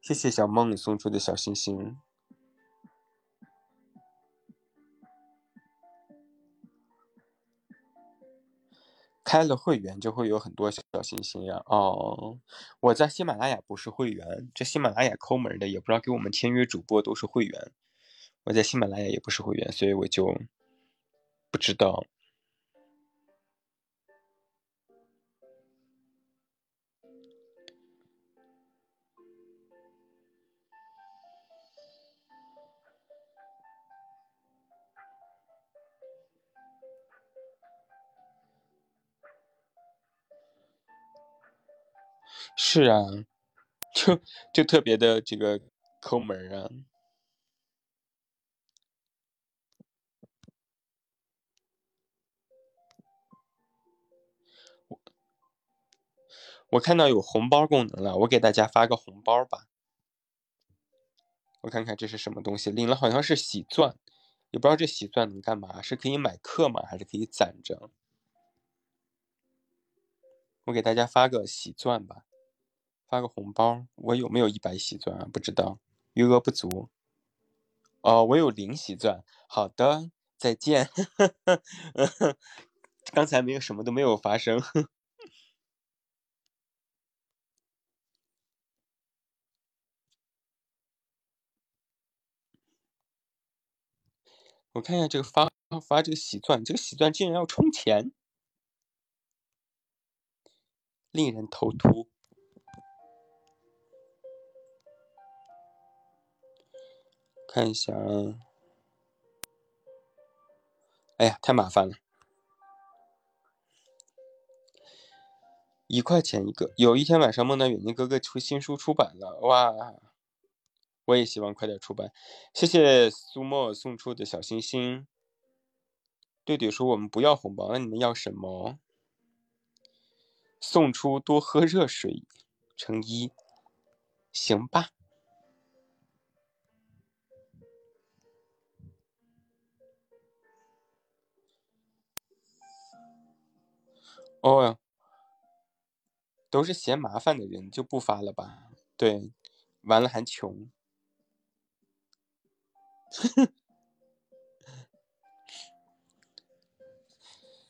谢谢小梦送出的小星星。开了会员就会有很多小心心呀。我在喜马拉雅不是会员，这喜马拉雅抠门的也不知道给我们签约主播都是会员，我在喜马拉雅也不是会员，所以我就不知道。是啊，就特别的这个抠门啊。我看到有红包功能了，我给大家发个红包吧。我看看这是什么东西，领了好像是喜钻，也不知道这喜钻能干嘛，是可以买课吗？还是可以攒着？我给大家发个喜钻吧，发个红包。我有没有100喜钻啊？不知道，余额不足。我有0喜钻。好的，再见。刚才什么都没有发生。我看一下这个发这个喜钻，这个喜钻竟然要充钱。令人头秃。看一下啊，哎呀，太麻烦了，1块钱一个。有一天晚上梦到远近哥哥出新书出版了，哇！我也希望快点出版。谢谢苏墨送出的小心心。对对说我们不要红包，那你们要什么？送出多喝热水，乘1，行吧。哦呀，都是嫌麻烦的人就不发了吧。对，完了还穷。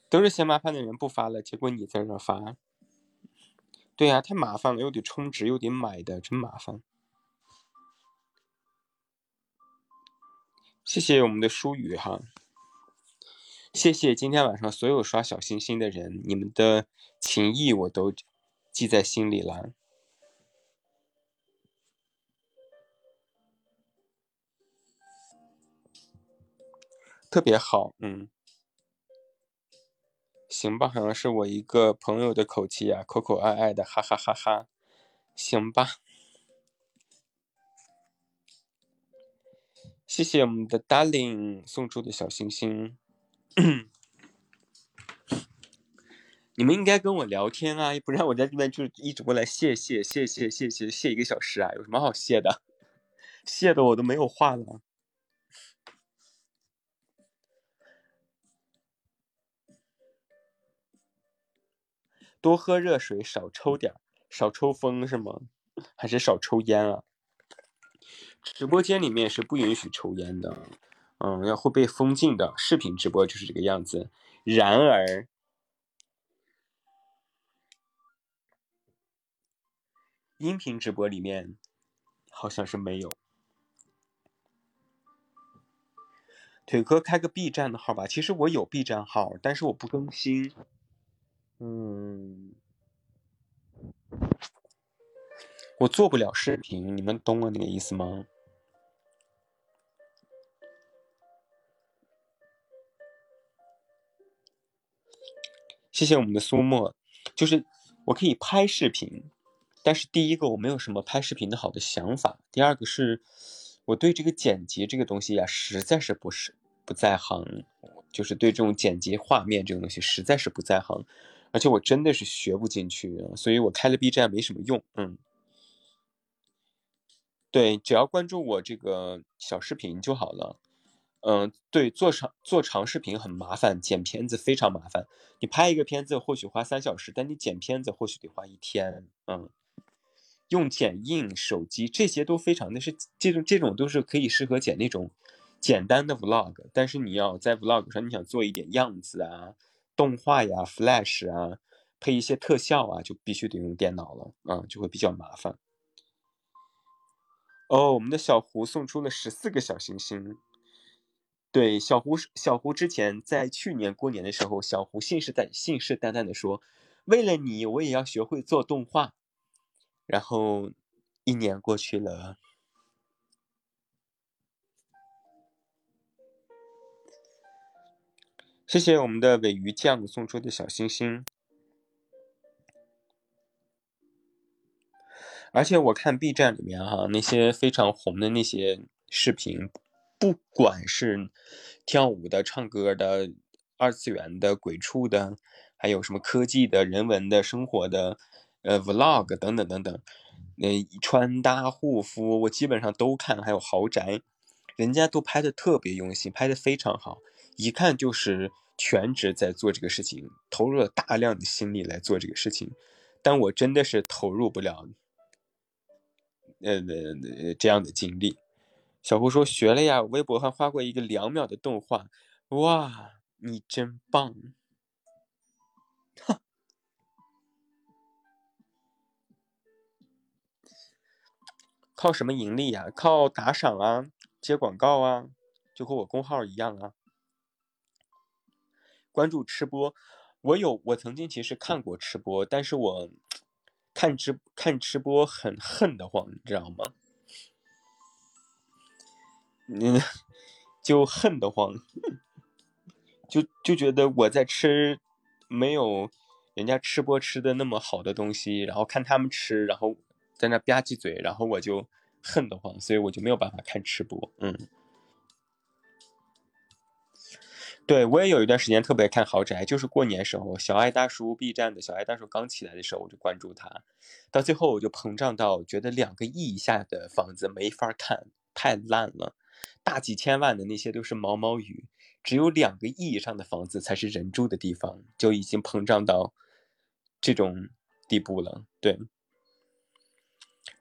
都是嫌麻烦的人不发了，结果你在这发。对呀，太麻烦了，又得充值又得买的，真麻烦。谢谢我们的舒雨哈，谢谢今天晚上所有刷小心心的人，你们的情谊我都记在心里了。特别好，嗯，行吧，好像是我一个朋友的口气呀，口口爱爱的，哈哈哈哈，行吧。谢谢我们的 darling 送出的小星星，你们应该跟我聊天啊，不然我在这边就一直过来谢谢谢谢谢谢谢一个小时啊，有什么好谢的？谢的我都没有话了。多喝热水，少抽点，少抽风是吗？还是少抽烟啊？直播间里面是不允许抽烟的，嗯，要会被封禁的。视频直播就是这个样子。然而，音频直播里面好像是没有。腿哥开个 B 站的号吧，其实我有 B 站号，但是我不更新。嗯，我做不了视频，你们懂我那个意思吗？谢谢我们的苏沫，就是我可以拍视频，但是第一个我没有什么拍视频的好的想法，第二个是我对这个剪辑这个东西呀，实在是不在行，就是对这种剪辑画面这种东西实在是不在行。而且我真的是学不进去，所以我开了 B 站没什么用。嗯，对，只要关注我这个小视频就好了。嗯，对，做长视频很麻烦，剪片子非常麻烦。你拍一个片子或许花3小时，但你剪片子或许得花1天。嗯，用剪映、手机这些都非常，那是这种都是可以适合剪那种简单的 vlog， 但是你要在 vlog 上你想做一点样子啊。动画呀 Flash 啊，配一些特效啊，就必须得用电脑了啊，就会比较麻烦。哦，我们的小胡送出了14个小星星。对，小胡之前在去年过年的时候，小胡信誓旦旦的说，为了你我也要学会做动画。然后1年过去了。谢谢我们的尾鱼酱送出的小星星。而且我看 B 站里面哈，那些非常红的那些视频，不管是跳舞的、唱歌的、二次元的、鬼畜的，还有什么科技的、人文的、生活的，vlog 等等等等，穿搭、护肤，我基本上都看，还有豪宅，人家都拍的特别用心，拍的非常好，一看就是全职在做这个事情，投入了大量的心力来做这个事情，但我真的是投入不了，这样的精力。小胡说学了呀，微博还画过一个2秒的动画，哇，你真棒！靠什么盈利呀？靠打赏啊，接广告啊，就和我公号一样啊。关注吃播，我曾经其实看过吃播，但是我看吃播很恨得慌，你知道吗？就恨得慌，就觉得我在吃没有人家吃播吃的那么好的东西，然后看他们吃，然后在那吧唧嘴，然后我就恨得慌，所以我就没有办法看吃播，嗯。对，我也有一段时间特别看豪宅，就是过年时候，小爱大叔 B 站的小爱大叔刚起来的时候，我就关注他，到最后我就膨胀到觉得2个亿以下的房子没法看，太烂了，大几千万的那些都是毛毛雨，只有2个亿以上的房子才是人住的地方，就已经膨胀到这种地步了。对，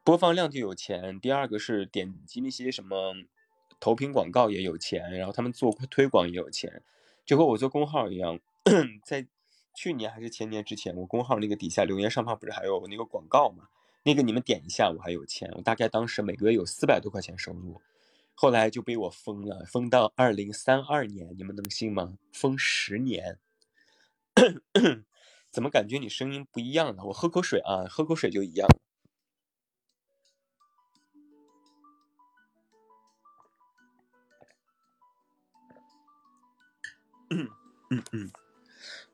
播放量就有钱。第二个是点击那些什么投屏广告也有钱，然后他们做推广也有钱。就和我做公号一样，在去年还是前年之前，我公号那个底下留言上方不是还有我那个广告吗？那个你们点一下我还有钱，我大概当时每个月有400多块钱收入，后来就被我封了，封到2032年，你们能信吗？封10年。怎么感觉你声音不一样呢？我喝口水啊，喝口水就一样。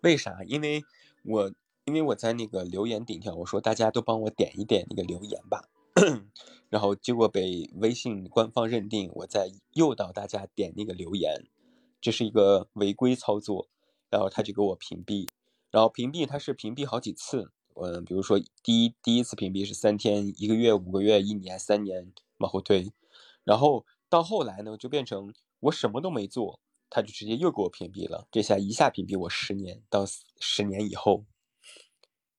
为啥？因为我在那个留言顶条，我说大家都帮我点一点那个留言吧，然后结果被微信官方认定我在诱导大家点那个留言，这是一个违规操作，然后他就给我屏蔽，然后屏蔽他是屏蔽好几次，比如说第一次屏蔽是3天、1个月、5个月、1年、3年往后推，然后到后来呢就变成我什么都没做，他就直接又给我屏蔽了，这下一下屏蔽我10年，到10年以后，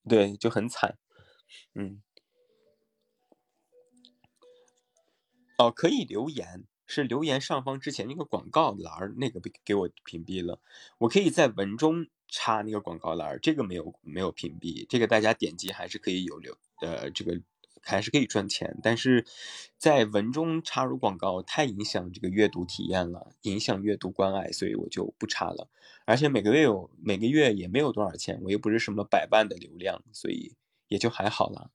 对，就很惨，哦，可以留言，是留言上方之前那个广告栏那个给我屏蔽了，我可以在文中插那个广告栏，这个没有屏蔽，这个大家点击还是可以有这个还是可以赚钱，但是在文中插入广告太影响这个阅读体验了，影响阅读关爱，所以我就不插了。而且每个月也没有多少钱，我又不是什么100万的流量，所以也就还好了，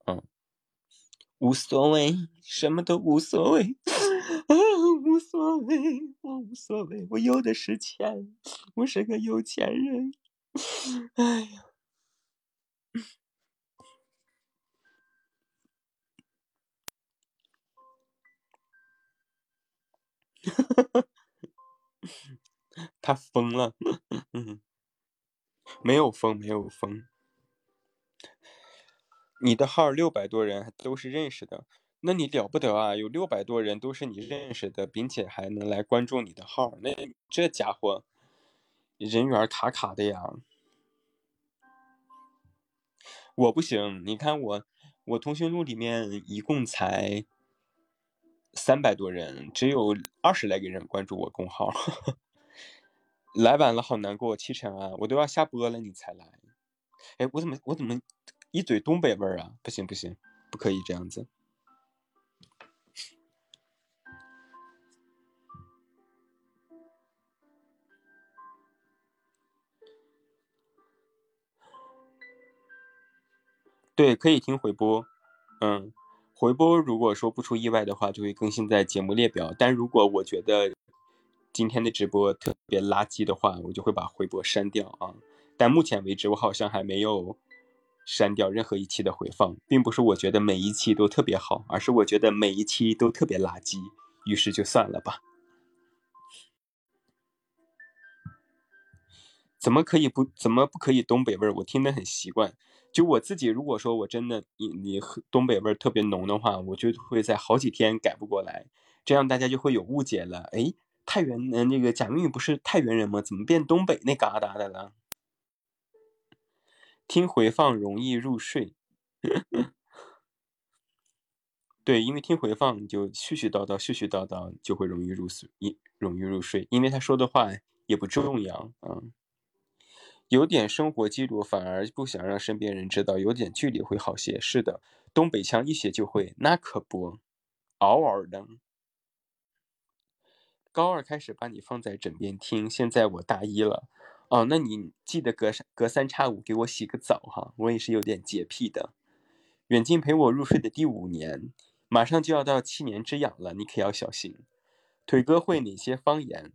无所谓，什么都无所谓，无所谓，我无所谓，我有的是钱，我是个有钱人，哎呀。他疯了。没有疯。你的号600多人都是认识的，那你了不得啊，有600多人都是你认识的，并且还能来关注你的号，那这家伙人缘卡卡的呀。我不行，你看我通讯录里面一共才300多人，只有20来个人关注我公号。来晚了好难过，七晨啊，我都要下播了你才来。哎，我怎么一嘴东北味儿啊，不行，不可以这样子。对，可以听回播，回播如果说不出意外的话就会更新在节目列表，但如果我觉得今天的直播特别垃圾的话，我就会把回播删掉啊。但目前为止我好像还没有删掉任何一期的回放，并不是我觉得每一期都特别好，而是我觉得每一期都特别垃圾，于是就算了吧。怎么不可以东北味儿，我听得很习惯。就我自己，如果说我真的你东北味儿特别浓的话，我就会在好几天改不过来，这样大家就会有误解了。哎，太原那个贾云雨不是太原人吗？怎么变东北那嘎达的了？听回放容易入睡。对，因为听回放你就絮絮叨叨就会容易入睡，因为他说的话也不重要啊。有点生活记录反而不想让身边人知道，有点距离会好些。是的，东北腔一学就会，那可不，嗷嗷的。高2开始把你放在枕边听，现在我大1了。哦，那你记得隔三差五给我洗个澡哈，我也是有点洁癖的。远近陪我入睡的第5年，马上就要到7年之痒了，你可要小心。腿哥会哪些方言？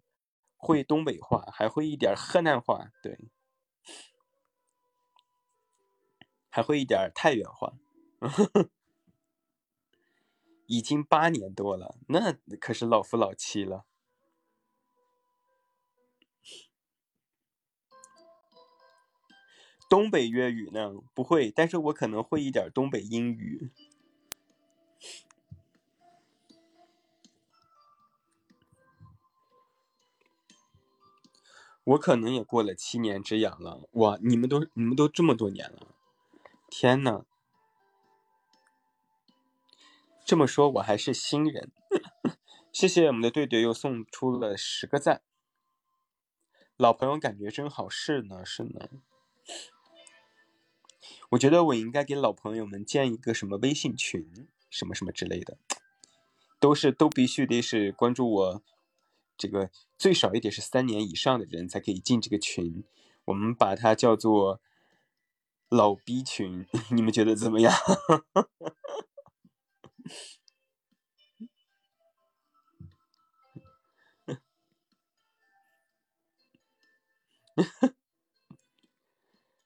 会东北话，还会一点河南话，对。还会一点太原话。已经8年多了，那可是老夫老妻了。东北粤语呢？不会，但是我可能会一点东北英语。我可能也过了7年之痒了。哇，你们都这么多年了，天哪！这么说我还是新人。谢谢我们的队队又送出了10个赞。老朋友感觉真好，是呢是呢。我觉得我应该给老朋友们建一个什么微信群，什么什么之类的，都必须得是关注我。这个最少也得是3年以上的人才可以进这个群，我们把它叫做老逼群，你们觉得怎么样？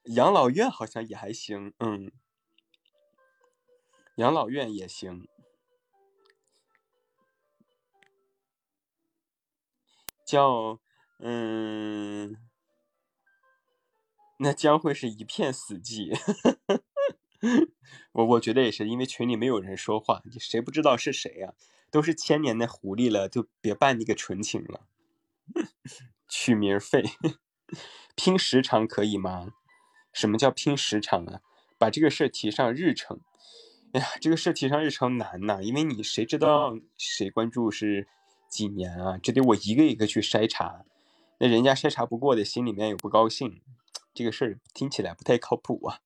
养老院好像也还行，嗯，养老院也行。叫那将会是一片死寂。我觉得也是，因为群里没有人说话，谁不知道是谁啊？都是千年的狐狸了，就别扮那个纯情了。取名费，拼时长可以吗？什么叫拼时长啊？把这个事提上日程。哎呀，这个事提上日程难呐，因为你谁知道谁关注是几年啊，这得我一个一个去筛查，那人家筛查不过的心里面有不高兴，这个事儿听起来不太靠谱啊。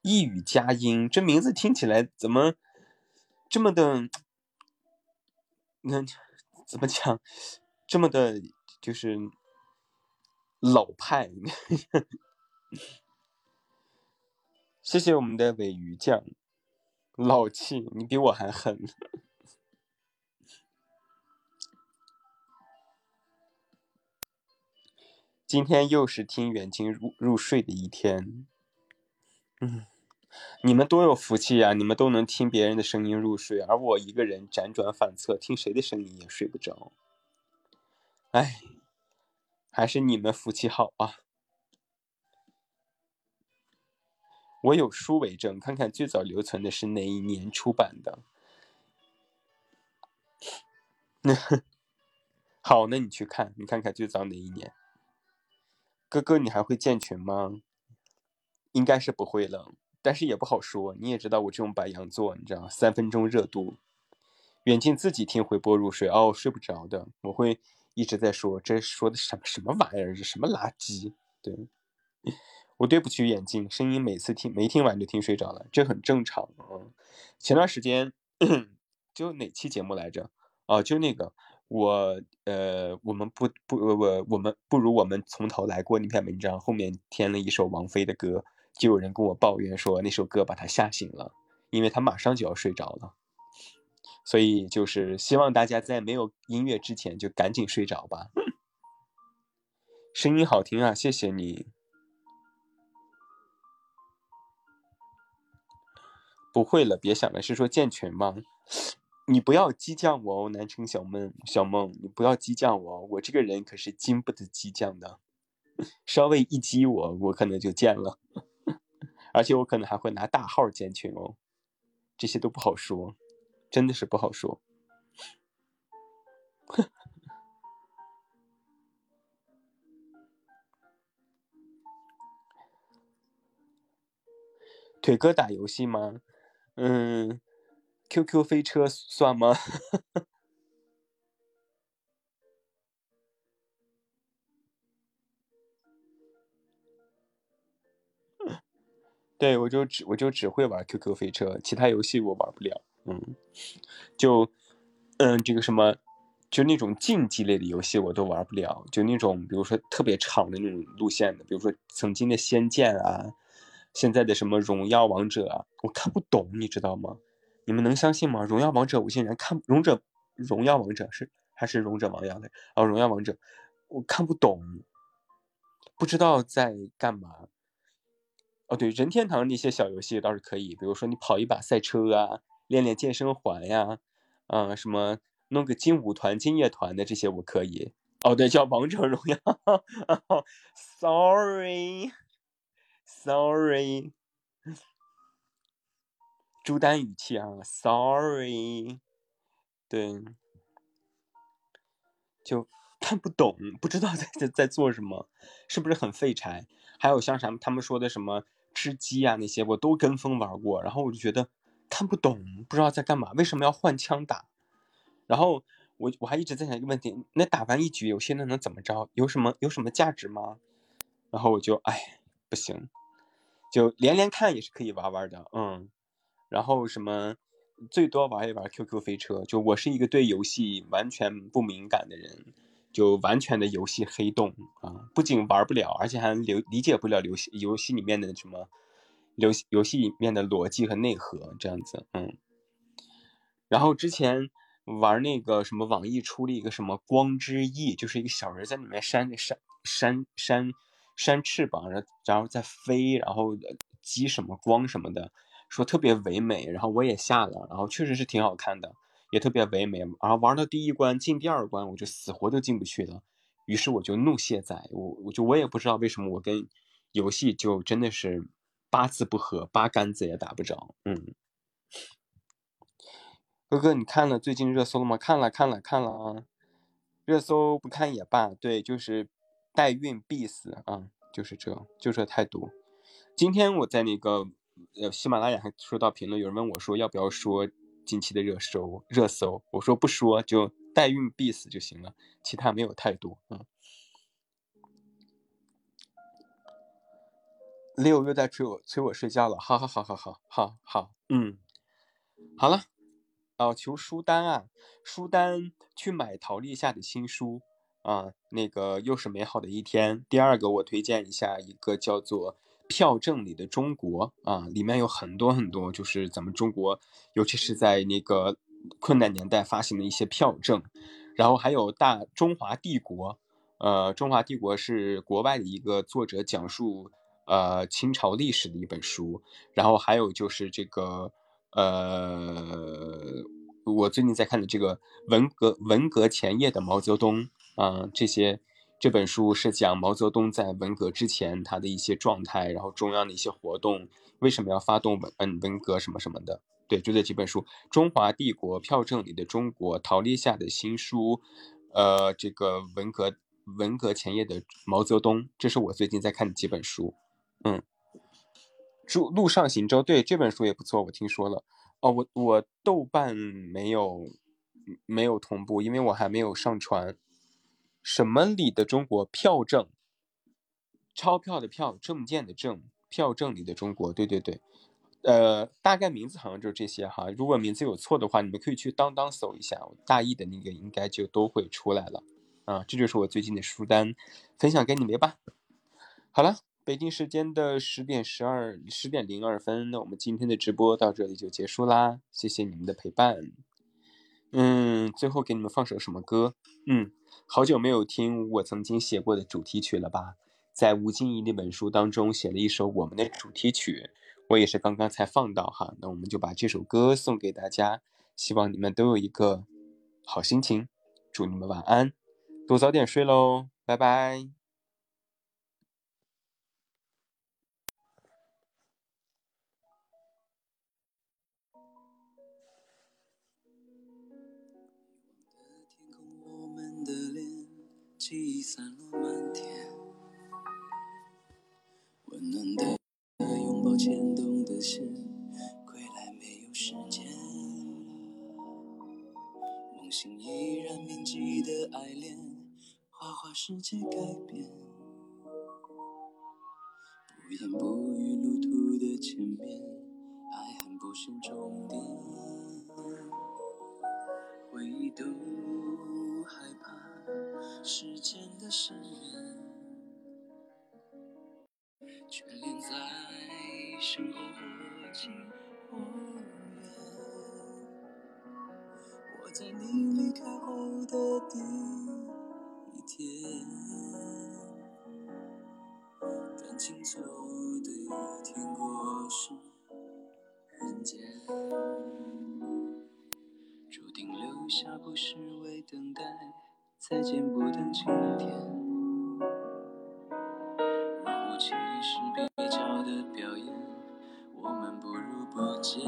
一语佳音，这名字听起来怎么这么的，那怎么讲，这么的就是老派。谢谢我们的尾鱼酱。老气，你比我还狠。今天又是听远近 入睡的一天。嗯，你们多有福气啊，你们都能听别人的声音入睡，而我一个人辗转反侧，听谁的声音也睡不着。哎，还是你们福气好啊。我有书为证，看看最早留存的是哪一年出版的。好，那你去看，你看看最早哪一年。哥哥，你还会建群吗？应该是不会了，但是也不好说，你也知道我这种白羊座，你知道，3分钟热度。远近自己听回播入睡，哦，睡不着的，我会一直在说，这说的什么玩意儿，是什么垃圾，对。我对不起眼镜，声音每次没听完就听睡着了，这很正常啊。前段时间就哪期节目来着？哦，就那个我们不如从头来过那篇文章，后面添了一首王菲的歌，就有人跟我抱怨说那首歌把他吓醒了，因为他马上就要睡着了。所以就是希望大家在没有音乐之前就赶紧睡着吧。声音好听啊，谢谢你。不会了，别想了，是说建群吗？你不要激将我哦，南城小梦，你不要激将我哦，我这个人可是经不得激将的，稍微一激我可能就建了，而且我可能还会拿大号建群哦，这些都不好说，真的是不好说。腿哥打游戏吗？嗯 ，QQ 飞车算吗？对，我就只会玩 QQ 飞车，其他游戏我玩不了。嗯，这个什么，就那种竞技类的游戏我都玩不了，就那种比如说特别长的那种路线的，比如说曾经的《仙剑》啊。现在的什么荣耀王者啊，我看不懂，你知道吗？你们能相信吗？荣耀王者我竟然看荣耀王者是还是荣者王耀的啊、哦？荣耀王者我看不懂，不知道在干嘛。哦，对，任天堂那些小游戏倒是可以，比如说你跑一把赛车啊，练练健身环呀、啊，什么弄个劲舞团、劲乐团的这些我可以。哦，对，叫王者荣耀。哦、Sorry， 朱丹语气啊 ，Sorry， 对，就看不懂，不知道在做什么，是不是很废柴？还有像什么他们说的什么吃鸡啊那些，我都跟风玩过，然后我就觉得看不懂，不知道在干嘛，为什么要换枪打？然后我还一直在想一个问题，那打完一局游戏那能怎么着？有什么价值吗？然后我就不行，就连连看也是可以玩玩的，然后什么最多玩一玩 QQ 飞车，就我是一个对游戏完全不敏感的人，就完全的游戏黑洞啊，不仅玩不了，而且还理解不了游戏里面的什么游戏里面的逻辑和内核这样子，然后之前玩那个什么网易出了一个什么光之翼，就是一个小人在里面扇翅膀，然后再飞，然后击什么光什么的，说特别唯美，然后我也下了，然后确实是挺好看的，也特别唯美，然后玩到第一关进第二关我就死活都进不去了，于是我就怒卸载，我也不知道为什么我跟游戏就真的是八字不合，八竿子也打不着。哥哥，你看了最近热搜了吗？看了啊，热搜不看也罢，对，就是代孕必死啊，就这态度。今天我在那个喜马拉雅还收到评论，有人问我说要不要说近期的热搜，我说不说，就代孕必死就行了，其他没有太多。六又在催我睡觉了，好，好了。求书单啊！书单去买陶立夏的新书啊，那个又是美好的一天。第二个，我推荐一下一个叫做《票证里的中国》啊，里面有很多很多，就是咱们中国，尤其是在那个困难年代发行的一些票证。然后还有中华帝国，中华帝国是国外的一个作者讲述清朝历史的一本书。然后还有就是这个。我最近在看的这个文革前夜的毛泽东啊，这本书是讲毛泽东在文革之前他的一些状态，然后中央的一些活动，为什么要发动文革什么什么的，对，就这几本书，《中华帝国》、《票证里的中国》、陶立夏的新书，这个文革前夜的毛泽东，这是我最近在看的几本书，路上行舟，对，这本书也不错，我听说了。哦，我豆瓣没有同步，因为我还没有上传。什么里的中国？票证，钞票的票，证件的证，票证里的中国，对，大概名字好像就是这些哈。如果名字有错的话，你们可以去当当搜一下，大意的那个应该就都会出来了。啊，这就是我最近的书单，分享给你们吧。好了。北京时间的10:02，10:02，那我们今天的直播到这里就结束啦，谢谢你们的陪伴。最后给你们放首什么歌？好久没有听我曾经写过的主题曲了吧？在吴静怡那本书当中写了一首我们的主题曲，我也是刚刚才放到哈，那我们就把这首歌送给大家，希望你们都有一个好心情，祝你们晚安，多早点睡喽，拜拜。记忆散落满天，温暖的拥抱，牵动的心，归来没有时间。梦醒依然铭记的爱恋，花花世界改变，不言不语路途的前边，爱恨不是终点，回忆都害怕。时间的深渊，眷恋在身后或近或远。我在你离开后的第一天，感情从对天国是人间，注定留下不是为等待。再见不等今天，若无其事蹩脚的表演，我们不如不见。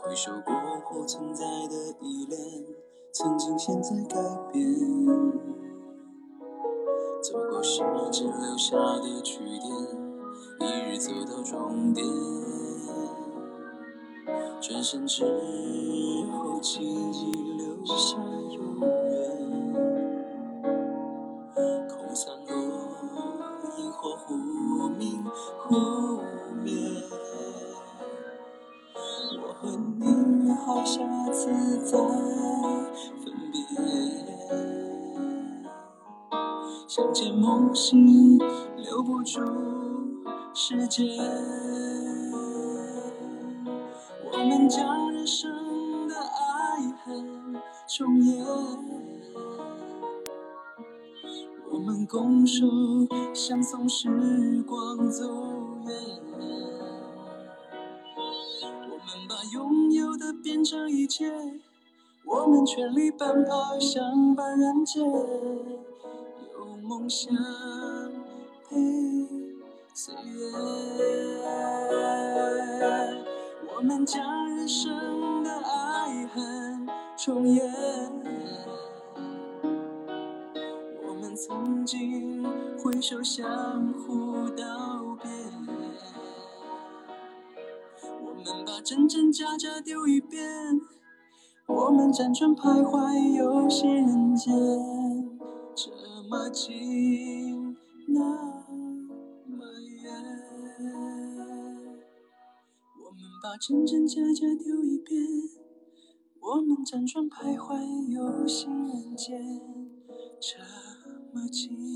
回首过后存在的依恋，曾经现在改变，走过时只留下的句点，一日走到终点，转身之后记忆留下永远，空散落萤火忽明忽灭，我和你好下次再分别，相见梦醒，留不住时间。我们将人生的爱恨重演，我们拱手相送，时光走远。我们把拥有的变成一切。我们全力奔跑，相伴人间，有梦想陪岁月。我们将人生的爱恨重演，我们曾经挥手相互道别，我们把真真假假丢一遍，我们辗转徘徊游戏人间，这么近那么远，我们把真真假假丢一遍，我们辗转徘徊游戏人间，这么近。